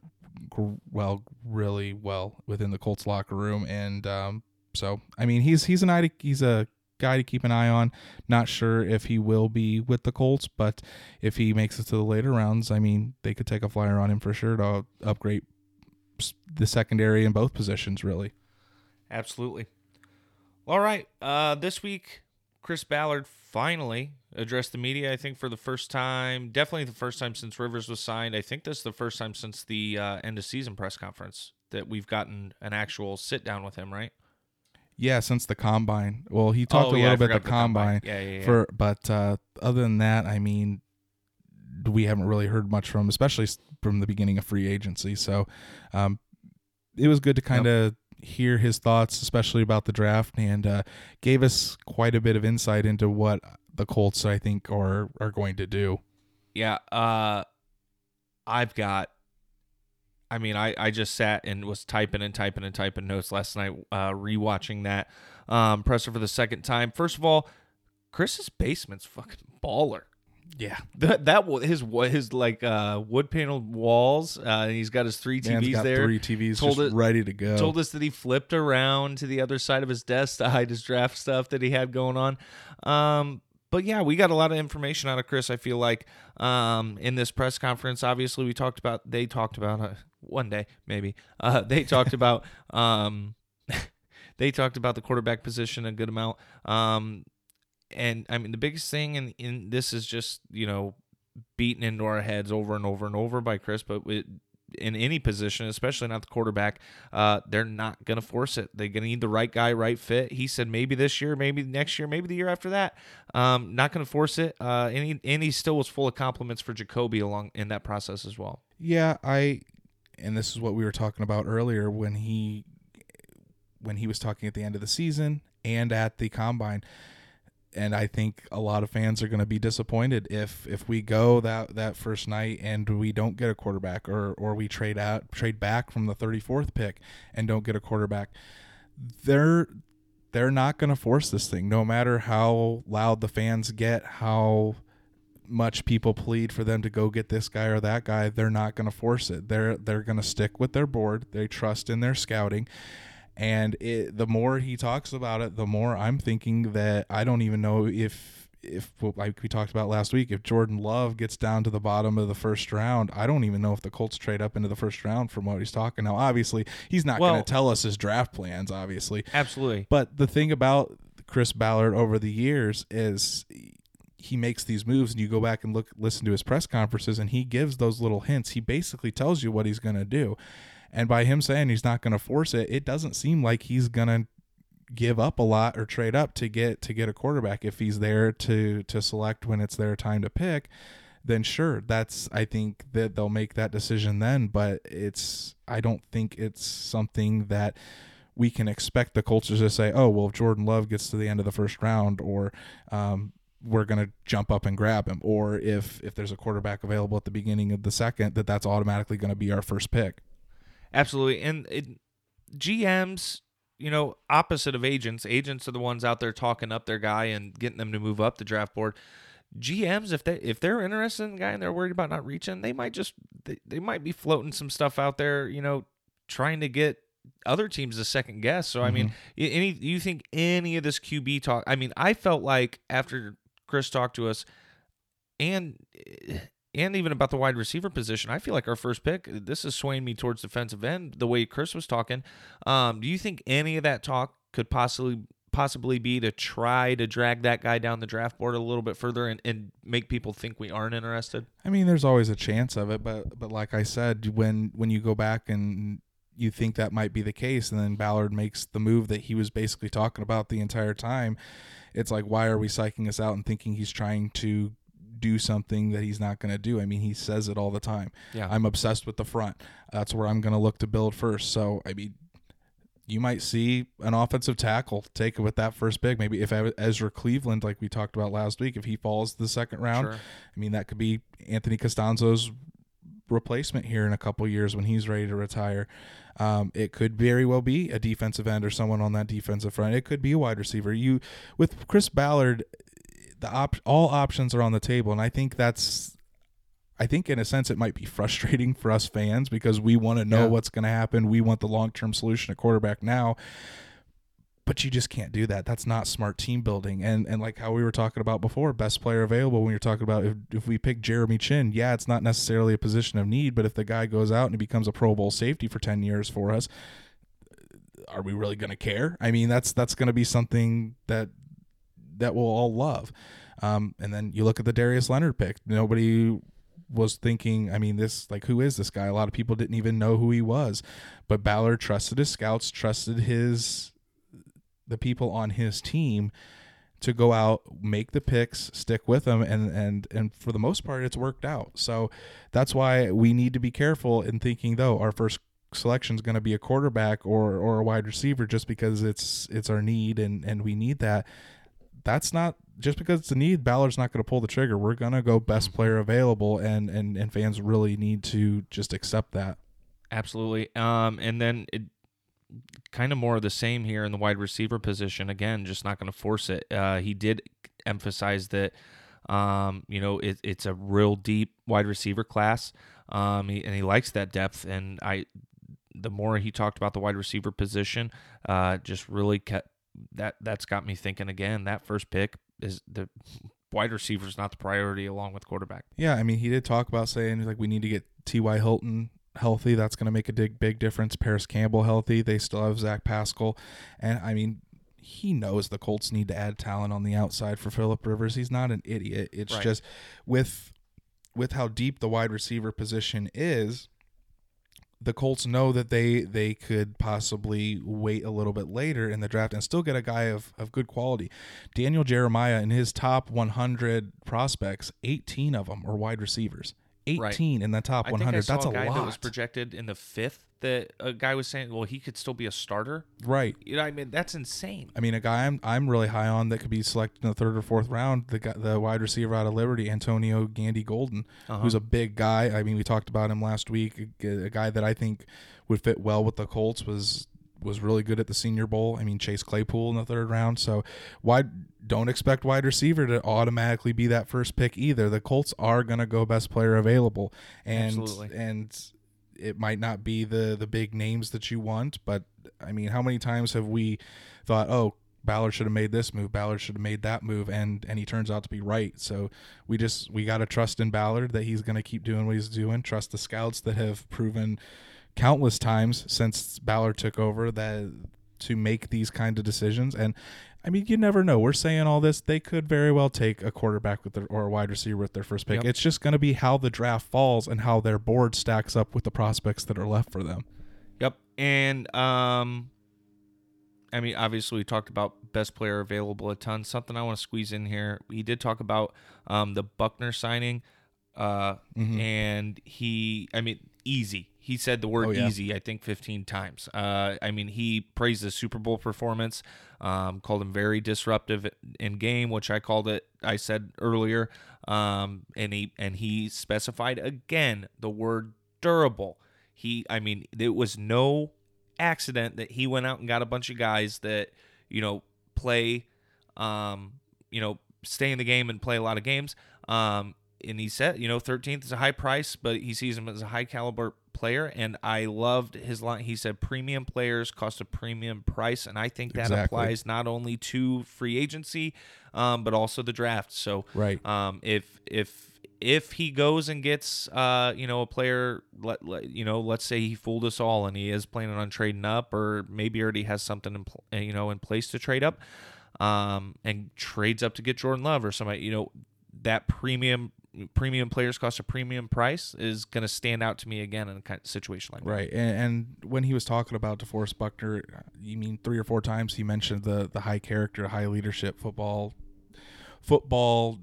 well, really well within the Colts locker room, and um, so, I mean, he's he's an eye to, he's a guy to keep an eye on. Not sure if he will be with the Colts, but if he makes it to the later rounds, I mean, they could take a flyer on him for sure to upgrade the secondary in both positions, really. Absolutely. All right. Uh, this week, Chris Ballard finally addressed the media, I think, for the first time. Definitely the first time since Rivers was signed. I think that's the first time since the uh, end-of-season press conference that we've gotten an actual sit-down with him, right? Yeah, since the combine. Well, he talked oh, a yeah, little bit at the combine. combine. Yeah, yeah, yeah. For, but uh, other than that, I mean, we haven't really heard much from, especially from the beginning of free agency. So um, it was good to kind of yep. hear his thoughts, especially about the draft, and uh, gave us quite a bit of insight into what the Colts, I think, are are going to do. Yeah, uh, I've got. I mean, I, I just sat and was typing and typing and typing notes last night, uh, rewatching that um, presser for the second time. First of all, Chris's basement's fucking baller. Yeah, that that his his like uh, wood paneled walls. Uh, and he's got his three Man's T Vs got there. Three T Vs told just it, ready to go. Told us that he flipped around to the other side of his desk to hide his draft stuff that he had going on. Um, But yeah, we got a lot of information out of Chris, I feel like, um, in this press conference. Obviously, we talked about, they talked about, uh, one day, maybe, uh, they talked about, um, they talked about the quarterback position a good amount. Um, and I mean, the biggest thing in, in this is just, you know, beaten into our heads over and over and over by Chris, but it, in any position, especially not the quarterback, uh, they're not going to force it. They're going to need the right guy, right fit. He said maybe this year, maybe next year, maybe the year after that. Um, not going to force it. Uh, and, he, and he still was full of compliments for Jacoby along in that process as well. Yeah, I, and this is what we were talking about earlier when he, when he was talking at the end of the season and at the combine. And I think a lot of fans are going to be disappointed if if we go that, that first night and we don't get a quarterback, or or we trade out trade back from the thirty-fourth pick and don't get a quarterback. They're they're not going to force this thing, no matter how loud the fans get, how much people plead for them to go get this guy or that guy. They're not going to force it. They're they're going to stick with their board. They trust in their scouting. And it, the more he talks about it, the more I'm thinking that I don't even know if, if like we talked about last week, if Jordan Love gets down to the bottom of the first round, I don't even know if the Colts trade up into the first round from what he's talking. Now, obviously, he's not well, going to tell us his draft plans, obviously. Absolutely. But the thing about Chris Ballard over the years is he makes these moves, and you go back and look, listen to his press conferences, and he gives those little hints. He basically tells you what he's going to do. And by him saying he's not going to force it, it doesn't seem like he's going to give up a lot or trade up to get to get a quarterback. If he's there to to select when it's their time to pick, then sure, that's I think that they'll make that decision then. But it's I don't think it's something that we can expect the Colts to say, oh, well, if Jordan Love gets to the end of the first round, or um, we're going to jump up and grab him, or if if there's a quarterback available at the beginning of the second, that that's automatically going to be our first pick. Absolutely. And it, G Ms, you know, opposite of agents, agents are the ones out there talking up their guy and getting them to move up the draft board. G Ms, if they if they're interested in the guy and they're worried about not reaching, they might just they, they might be floating some stuff out there, you know, trying to get other teams to second guess. So mm-hmm. I mean, any you think any of this Q B talk? I mean, I felt like after Chris talked to us, and. And even about the wide receiver position, I feel like our first pick, this is swaying me towards defensive end, the way Chris was talking. Um, do you think any of that talk could possibly possibly be to try to drag that guy down the draft board a little bit further and, and make people think we aren't interested? I mean, there's always a chance of it, but but like I said, when when you go back and you think that might be the case, and then Ballard makes the move that he was basically talking about the entire time, it's like, why are we psyching us out and thinking he's trying to do something that he's not going to do? I mean, he says it all the time. Yeah. I'm obsessed with the front. That's where I'm going to look to build first. So, I mean, you might see an offensive tackle take it with that first pick. Maybe if Ezra Cleveland, like we talked about last week, if he falls the second round, sure. I mean, that could be Anthony Costanzo's replacement here in a couple years when he's ready to retire. Um, it could very well be a defensive end or someone on that defensive front. It could be a wide receiver. You with Chris Ballard, The op- all options are on the table, and I think that's I think in a sense it might be frustrating for us fans because we want to know yeah. what's going to happen. We want the long-term solution at quarterback now, but you just can't do that. That's not smart team building. And and like how we were talking about before, best player available, when you're talking about if, if we pick Jeremy Chinn, yeah, it's not necessarily a position of need, but if the guy goes out and he becomes a Pro Bowl safety for ten years for us, are we really going to care? I mean, that's that's going to be something that that we'll all love. Um, and then you look at the Darius Leonard pick. Nobody was thinking, I mean, this, like, who is this guy? A lot of people didn't even know who he was, but Ballard trusted his scouts, trusted his the people on his team to go out, make the picks, stick with them, and and and for the most part, it's worked out. So that's why we need to be careful in thinking, though, our first selection is going to be a quarterback or or a wide receiver just because it's it's our need and and we need that. That's not just because it's a need. Ballard's not going to pull the trigger. We're going to go best player available, and and and fans really need to just accept that. Absolutely. Um, and then it, kind of more of the same here in the wide receiver position. Again, just not going to force it. Uh, he did emphasize that, um, you know, it, it's a real deep wide receiver class, um, he, and he likes that depth. And I, the more he talked about the wide receiver position, uh, just really kept that. That's got me thinking again. That first pick is the wide receiver is not the priority, along with quarterback. Yeah, I mean, he did talk about saying like we need to get T Y Hilton healthy. That's going to make a big, big difference. Paris Campbell healthy. They still have Zach Pascal. And, I mean, he knows the Colts need to add talent on the outside for Phillip Rivers. He's not an idiot. It's right. just with with how deep the wide receiver position is, the Colts know that they they could possibly wait a little bit later in the draft and still get a guy of, of good quality. Daniel Jeremiah, in his top one hundred prospects, eighteen of them are wide receivers. eighteen right. in the top one hundred. I think I saw that's a, a guy lot. That was projected in the fifth. That a guy was saying, well, he could still be a starter. Right. You know, I mean, that's insane. I mean, a guy I'm I'm really high on that could be selected in the third or fourth round. The guy, the wide receiver out of Liberty, Antonio Gandy Golden, uh-huh. who's a big guy. I mean, we talked about him last week. A, a guy that I think would fit well with the Colts was was really good at the Senior Bowl. I mean, Chase Claypool in the third round. So why don't expect wide receiver to automatically be that first pick either. The Colts are going to go best player available, and Absolutely. and it might not be the the big names that you want, but I mean, how many times have we thought, oh, Ballard should have made this move, Ballard should have made that move, and and he turns out to be right. So we just we got to trust in Ballard that he's going to keep doing what he's doing. Trust the scouts that have proven countless times since Ballard took over that to make these kind of decisions. And I mean, you never know. We're saying all this. They could very well take a quarterback with their, or a wide receiver with their first pick. Yep. It's just going to be how the draft falls and how their board stacks up with the prospects that are left for them. Yep. And um, I mean, obviously we talked about best player available a ton. Something I want to squeeze in here. He did talk about um, the Buckner signing uh, mm-hmm. and he, I mean, easy. He said the word oh, yeah. easy, I think, fifteen times. Uh, I mean, he praised the Super Bowl performance, um, called him very disruptive in game, which I called it, I said earlier. Um, and he and he specified, again, the word durable. He, I mean, it was no accident that he went out and got a bunch of guys that, you know, play, um, you know, stay in the game and play a lot of games. Um, and he said, you know, thirteenth is a high price, but he sees him as a high caliber player, and I loved his line. He said premium players cost a premium price, and I think that exactly. applies not only to free agency um but also the draft. So right um if if if he goes and gets uh you know a player, let, let you know let's say he fooled us all and he is planning on trading up, or maybe already has something in pl- you know in place to trade up um and trades up to get Jordan Love or somebody, you know that premium premium players cost a premium price is going to stand out to me again in a kind of situation like that. Right. And, and when he was talking about DeForest Buckner, you mean three or four times he mentioned the the high character, high leadership, football, football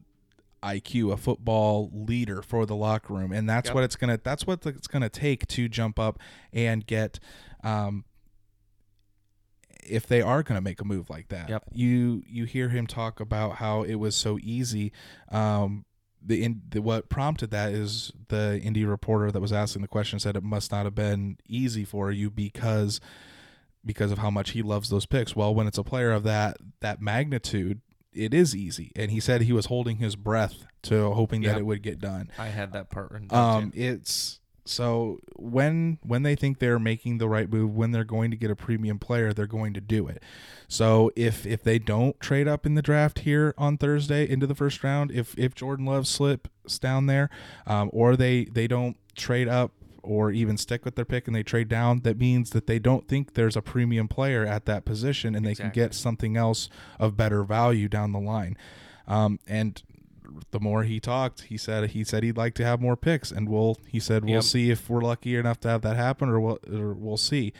I Q, a football leader for the locker room. And that's yep. what it's going to, that's what it's going to take to jump up and get, um, if they are going to make a move like that. Yep. You, you hear him talk about how it was so easy, um, The, in, the what prompted that is the Indy reporter that was asking the question said it must not have been easy for you because because of how much he loves those picks. Well, when it's a player of that that magnitude, it is easy. And he said he was holding his breath to hoping yep. that it would get done. I had that part written down um, too. It's so when when they think they're making the right move, when they're going to get a premium player, they're going to do it. So if if they don't trade up in the draft here on Thursday into the first round, if if Jordan Love slips down there, um, or they they don't trade up or even stick with their pick and they trade down, that means that they don't think there's a premium player at that position, and exactly. they can get something else of better value down the line. Um, and the more he talked, he said he said he'd like to have more picks, and we'll he said we'll yep. see if we're lucky enough to have that happen, or we'll, or we'll see.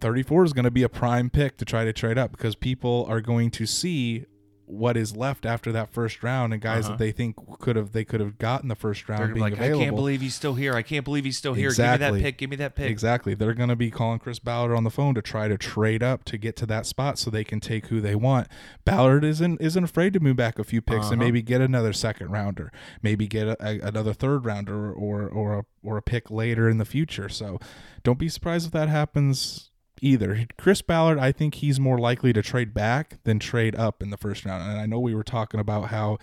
thirty-four is going to be a prime pick to try to trade up because people are going to see what is left after that first round and guys uh-huh. that they think could have they could have gotten the first round being like, available. I can't believe he's still here. I can't believe he's still here. Exactly. Give me that pick. Give me that pick. Exactly. They're going to be calling Chris Ballard on the phone to try to trade up to get to that spot so they can take who they want. Ballard isn't isn't afraid to move back a few picks uh-huh. and maybe get another second rounder, maybe get a, a, another third rounder or or a, or a pick later in the future. So don't be surprised if that happens. Either Chris Ballard, I think he's more likely to trade back than trade up in the first round. And I know we were talking about how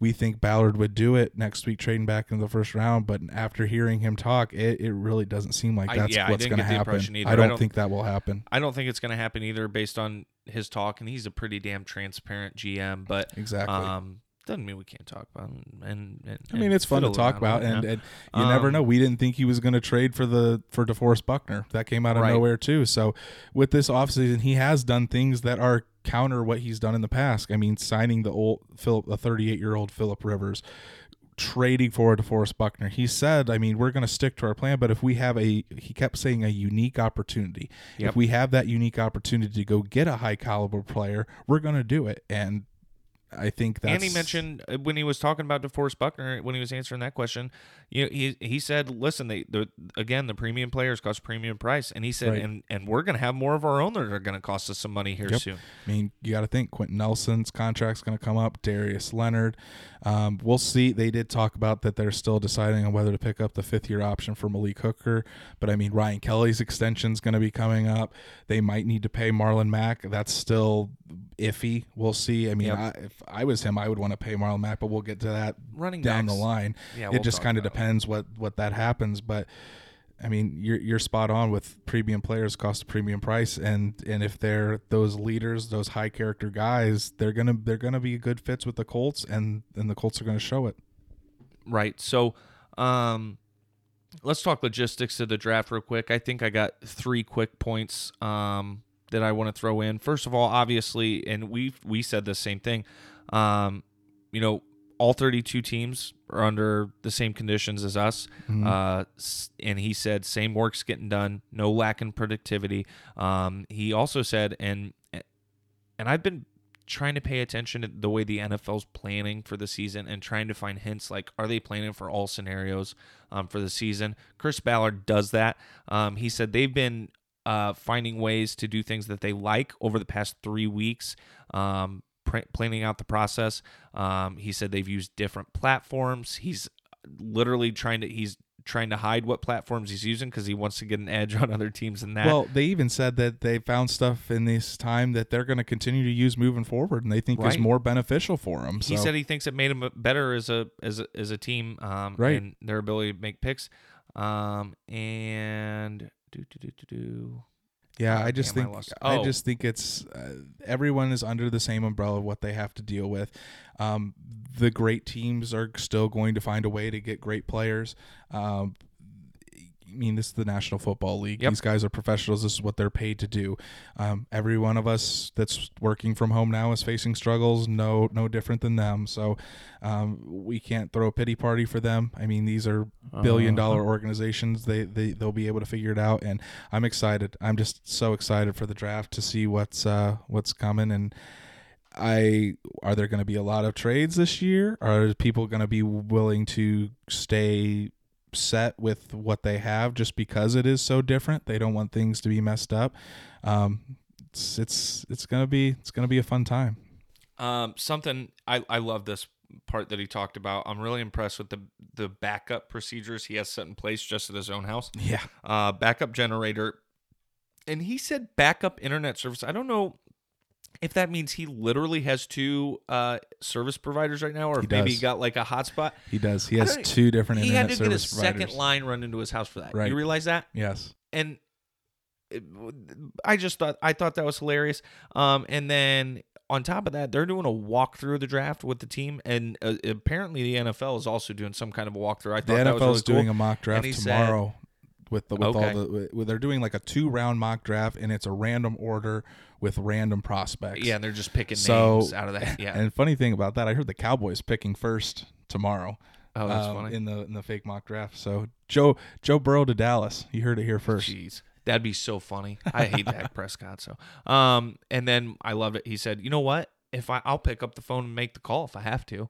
we think Ballard would do it next week, trading back in the first round. But after hearing him talk, it, it really doesn't seem like that's I, yeah, what's going to happen. I don't, I don't think that will happen. I don't think it's going to happen either, based on his talk. And he's a pretty damn transparent G M. But exactly. Um, doesn't mean we can't talk about him. And, and I mean, it's fun to talk about, and, and you um, never know. We didn't think he was going to trade for the for DeForest Buckner. That came out of right. nowhere too. So with this offseason, he has done things that are counter what he's done in the past. I mean, signing the old Philip, a thirty-eight-year-old Philip Rivers, trading for DeForest Buckner. He said, I mean, we're going to stick to our plan, but if we have a, he kept saying a unique opportunity. Yep. If we have that unique opportunity to go get a high caliber player, we're going to do it. And I think that's... And he mentioned when he was talking about DeForest Buckner, when he was answering that question, you know, he he said, listen, they the again, the premium players cost premium price. And he said, right. and, and we're going to have more of our own that are going to cost us some money here yep. soon. I mean, you got to think Quentin Nelson's contract's going to come up, Darius Leonard. Um, we'll see. They did talk about that they're still deciding on whether to pick up the fifth-year option for Malik Hooker. But, I mean, Ryan Kelly's extension's going to be coming up. They might need to pay Marlon Mack. That's still iffy. We'll see. I mean, yep. I, if I was him, I would want to pay Marlon Mack, but we'll get to that running down backs. The line. Yeah, we'll it just kind of depends what, what that happens. But, I mean, you're you're spot on with premium players cost a premium price, and, and if they're those leaders, those high character guys, they're gonna they're gonna be good fits with the Colts, and, and the Colts are gonna show it. Right. So, um, let's talk logistics of the draft real quick. I think I got three quick points um, that I want to throw in. First of all, obviously, and we we said the same thing. Um, you know. All thirty-two teams are under the same conditions as us. Mm-hmm. Uh, and he said, same work's getting done, no lack in productivity. Um, he also said, and and I've been trying to pay attention to the way the N F L's planning for the season and trying to find hints, like, are they planning for all scenarios um, for the season? Chris Ballard does that. Um, he said they've been uh, finding ways to do things that they like over the past three weeks. Um planning out the process. Um, he said they've used different platforms. He's literally trying to he's trying to hide what platforms he's using because he wants to get an edge on other teams in that. Well, they even said that they found stuff in this time that they're going to continue to use moving forward, and they think right. is more beneficial for them. So. He said he thinks it made them better as a as a, as a team um, right. and their ability to make picks. Um, and do do do do do. Yeah, I just Damn, think I, oh. I just think it's uh, everyone is under the same umbrella of what they have to deal with. Um, the great teams are still going to find a way to get great players. Um, I mean, this is the National Football League. Yep. These guys are professionals. This is what they're paid to do. Um, every one of us that's working from home now is facing struggles, no no different than them. So um, we can't throw a pity party for them. I mean, these are billion-dollar uh-huh. organizations. They, they, they'll be able to figure it out, and I'm excited. I'm just so excited for the draft to see what's uh, what's coming. And I are there going to be a lot of trades this year? Are people going to be willing to stay – set with what they have just because it is so different? They don't want things to be messed up. Um, it's it's it's gonna be it's gonna be a fun time. Um, something I, I love this part that he talked about. I'm really impressed with the the backup procedures he has set in place just at his own house. Yeah. Uh, backup generator, and he said backup internet service. I don't know if that means he literally has two uh, service providers right now, or he maybe he got like a hotspot. He does. He has two different internet service providers. He had to get a second line run into his house for that. Right. You realize that? Yes. And it, I just thought I thought that was hilarious. Um, and then on top of that, they're doing a walkthrough of the draft with the team, and uh, apparently the N F L is also doing some kind of a walkthrough. I thought the that N F L was really is cool. doing a mock draft tomorrow. Said, With the with okay. all the with, they're doing like a two round mock draft, and it's a random order with random prospects. Yeah, and they're just picking so, names out of that. Yeah. And funny thing about that, I heard the Cowboys picking first tomorrow. Oh, that's um, funny. In the in the fake mock draft. So Joe Joe Burrow to Dallas. You heard it here first. Jeez. That'd be so funny. I hate Dak Prescott. So, um, and then I love it. He said, "You know what? If I, I'll pick up the phone and make the call if I have to.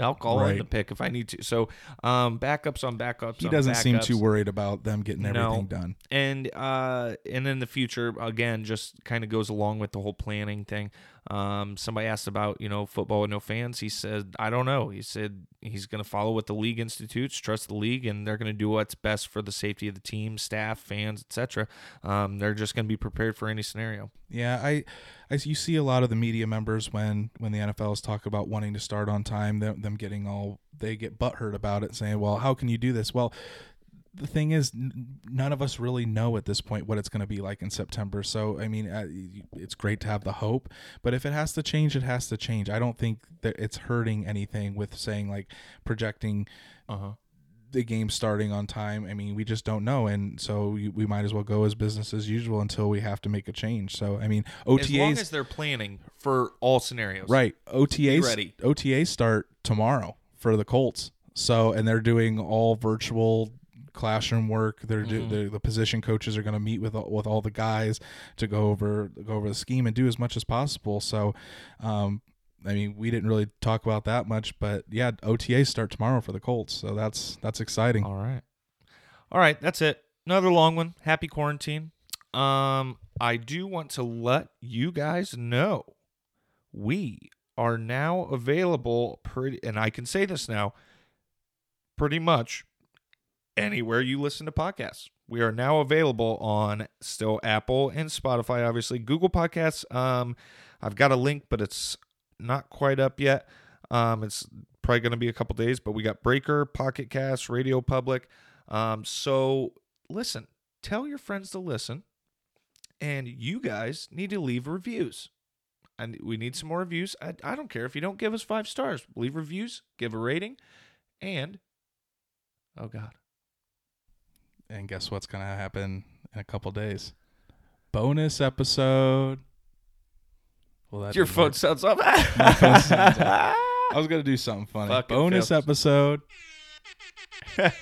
I'll call right. on the pick if I need to." So, um, backups on backups. He doesn't on backups. seem too worried about them getting everything no. done. And uh, and in the future, again, just kind of goes along with the whole planning thing. Um, somebody asked about, you know, football with no fans. He said, "I don't know." He said he's going to follow what the league institutes, trust the league, and they're going to do what's best for the safety of the team, staff, fans, et cetera. Um, they're just going to be prepared for any scenario. Yeah, I, I, you see a lot of the media members when when the N F Ls talk about wanting to start on time, them, them getting all they get butthurt about it, saying, "Well, how can you do this?" Well, the thing is, none of us really know at this point what it's going to be like in September. So, I mean, it's great to have the hope, but if it has to change, it has to change. I don't think that it's hurting anything with saying, like, projecting uh-huh. the game starting on time. I mean, we just don't know, and so we might as well go as business as usual until we have to make a change. So, I mean, O T As... As long as they're planning for all scenarios. Right. O T As, O T As start tomorrow for the Colts. So, and they're doing all virtual... classroom work. They're, mm-hmm. they're the position coaches are going to meet with with all the guys to go over go over the scheme and do as much as possible. So, um, I mean, we didn't really talk about that much, but yeah, O T As start tomorrow for the Colts, so that's that's exciting. All right, all right, that's it. Another long one. Happy quarantine. Um, I do want to let you guys know we are now available. Pretty, and I can say this now. Pretty much. Anywhere you listen to podcasts. We are now available on still Apple and Spotify, obviously. Google Podcasts, um, I've got a link, but it's not quite up yet. Um, it's probably going to be a couple days, but we got Breaker, Pocket Cast, Radio Public. Um, so listen, tell your friends to listen, and you guys need to leave reviews. And we need some more reviews. I, I don't care if you don't give us five stars. Leave reviews, give a rating, and, oh, God. And guess what's going to happen in a couple days? Bonus episode. Well, that your phone work. sounds up. My phone sounds up. I was going to do something funny. Fucking Bonus films. episode. but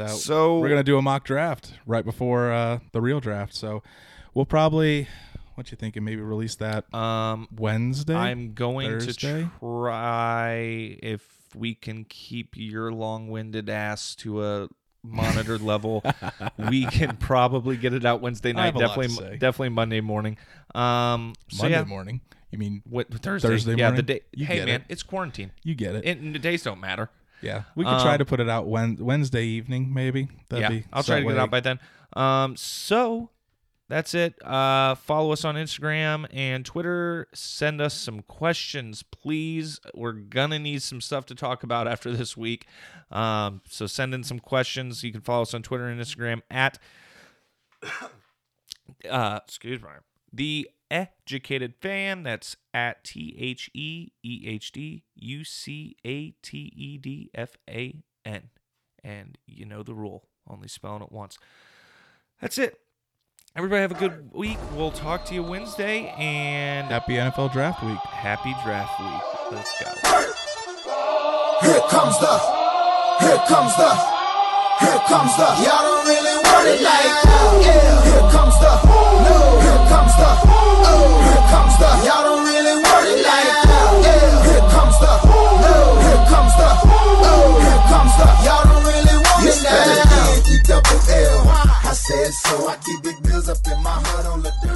uh, so, we're going to do a mock draft right before uh, the real draft. So we'll probably, what you thinking, maybe release that um, Wednesday? I'm going Thursday? to try if... we can keep your long-winded ass to a monitored level. We can probably get it out Wednesday night, definitely definitely Monday morning. Um, Monday so yeah. morning? You mean what, Thursday? Thursday yeah, morning? The day. You hey, man, it. it's quarantine. You get it. And the days don't matter. Yeah. We could um, try to put it out Wednesday evening, maybe. That'd yeah, be I'll try to get it out by then. Um, so... That's it. Uh, follow us on Instagram and Twitter. Send us some questions, please. We're going to need some stuff to talk about after this week. Um, so send in some questions. You can follow us on Twitter and Instagram at, uh, excuse me, The Educated Fan. That's at T H E E H D U C A T E D F A N. And you know the rule. Only spelling it once. That's it. Everybody have a good week. We'll talk to you Wednesday, and happy N F L Draft Week. Happy Draft Week. Let's go. Here comes the, here comes the, here comes the. Y'all don't really want it like that. Yeah. Here comes the, no. Here comes the, oh. Here comes the. Y'all don't really want it like that. Yeah. Here comes the, no. Here comes the, oh. Here comes the. Y'all don't really want it like that. Double L, I said so. I keep big bills up in my hood on the dirt.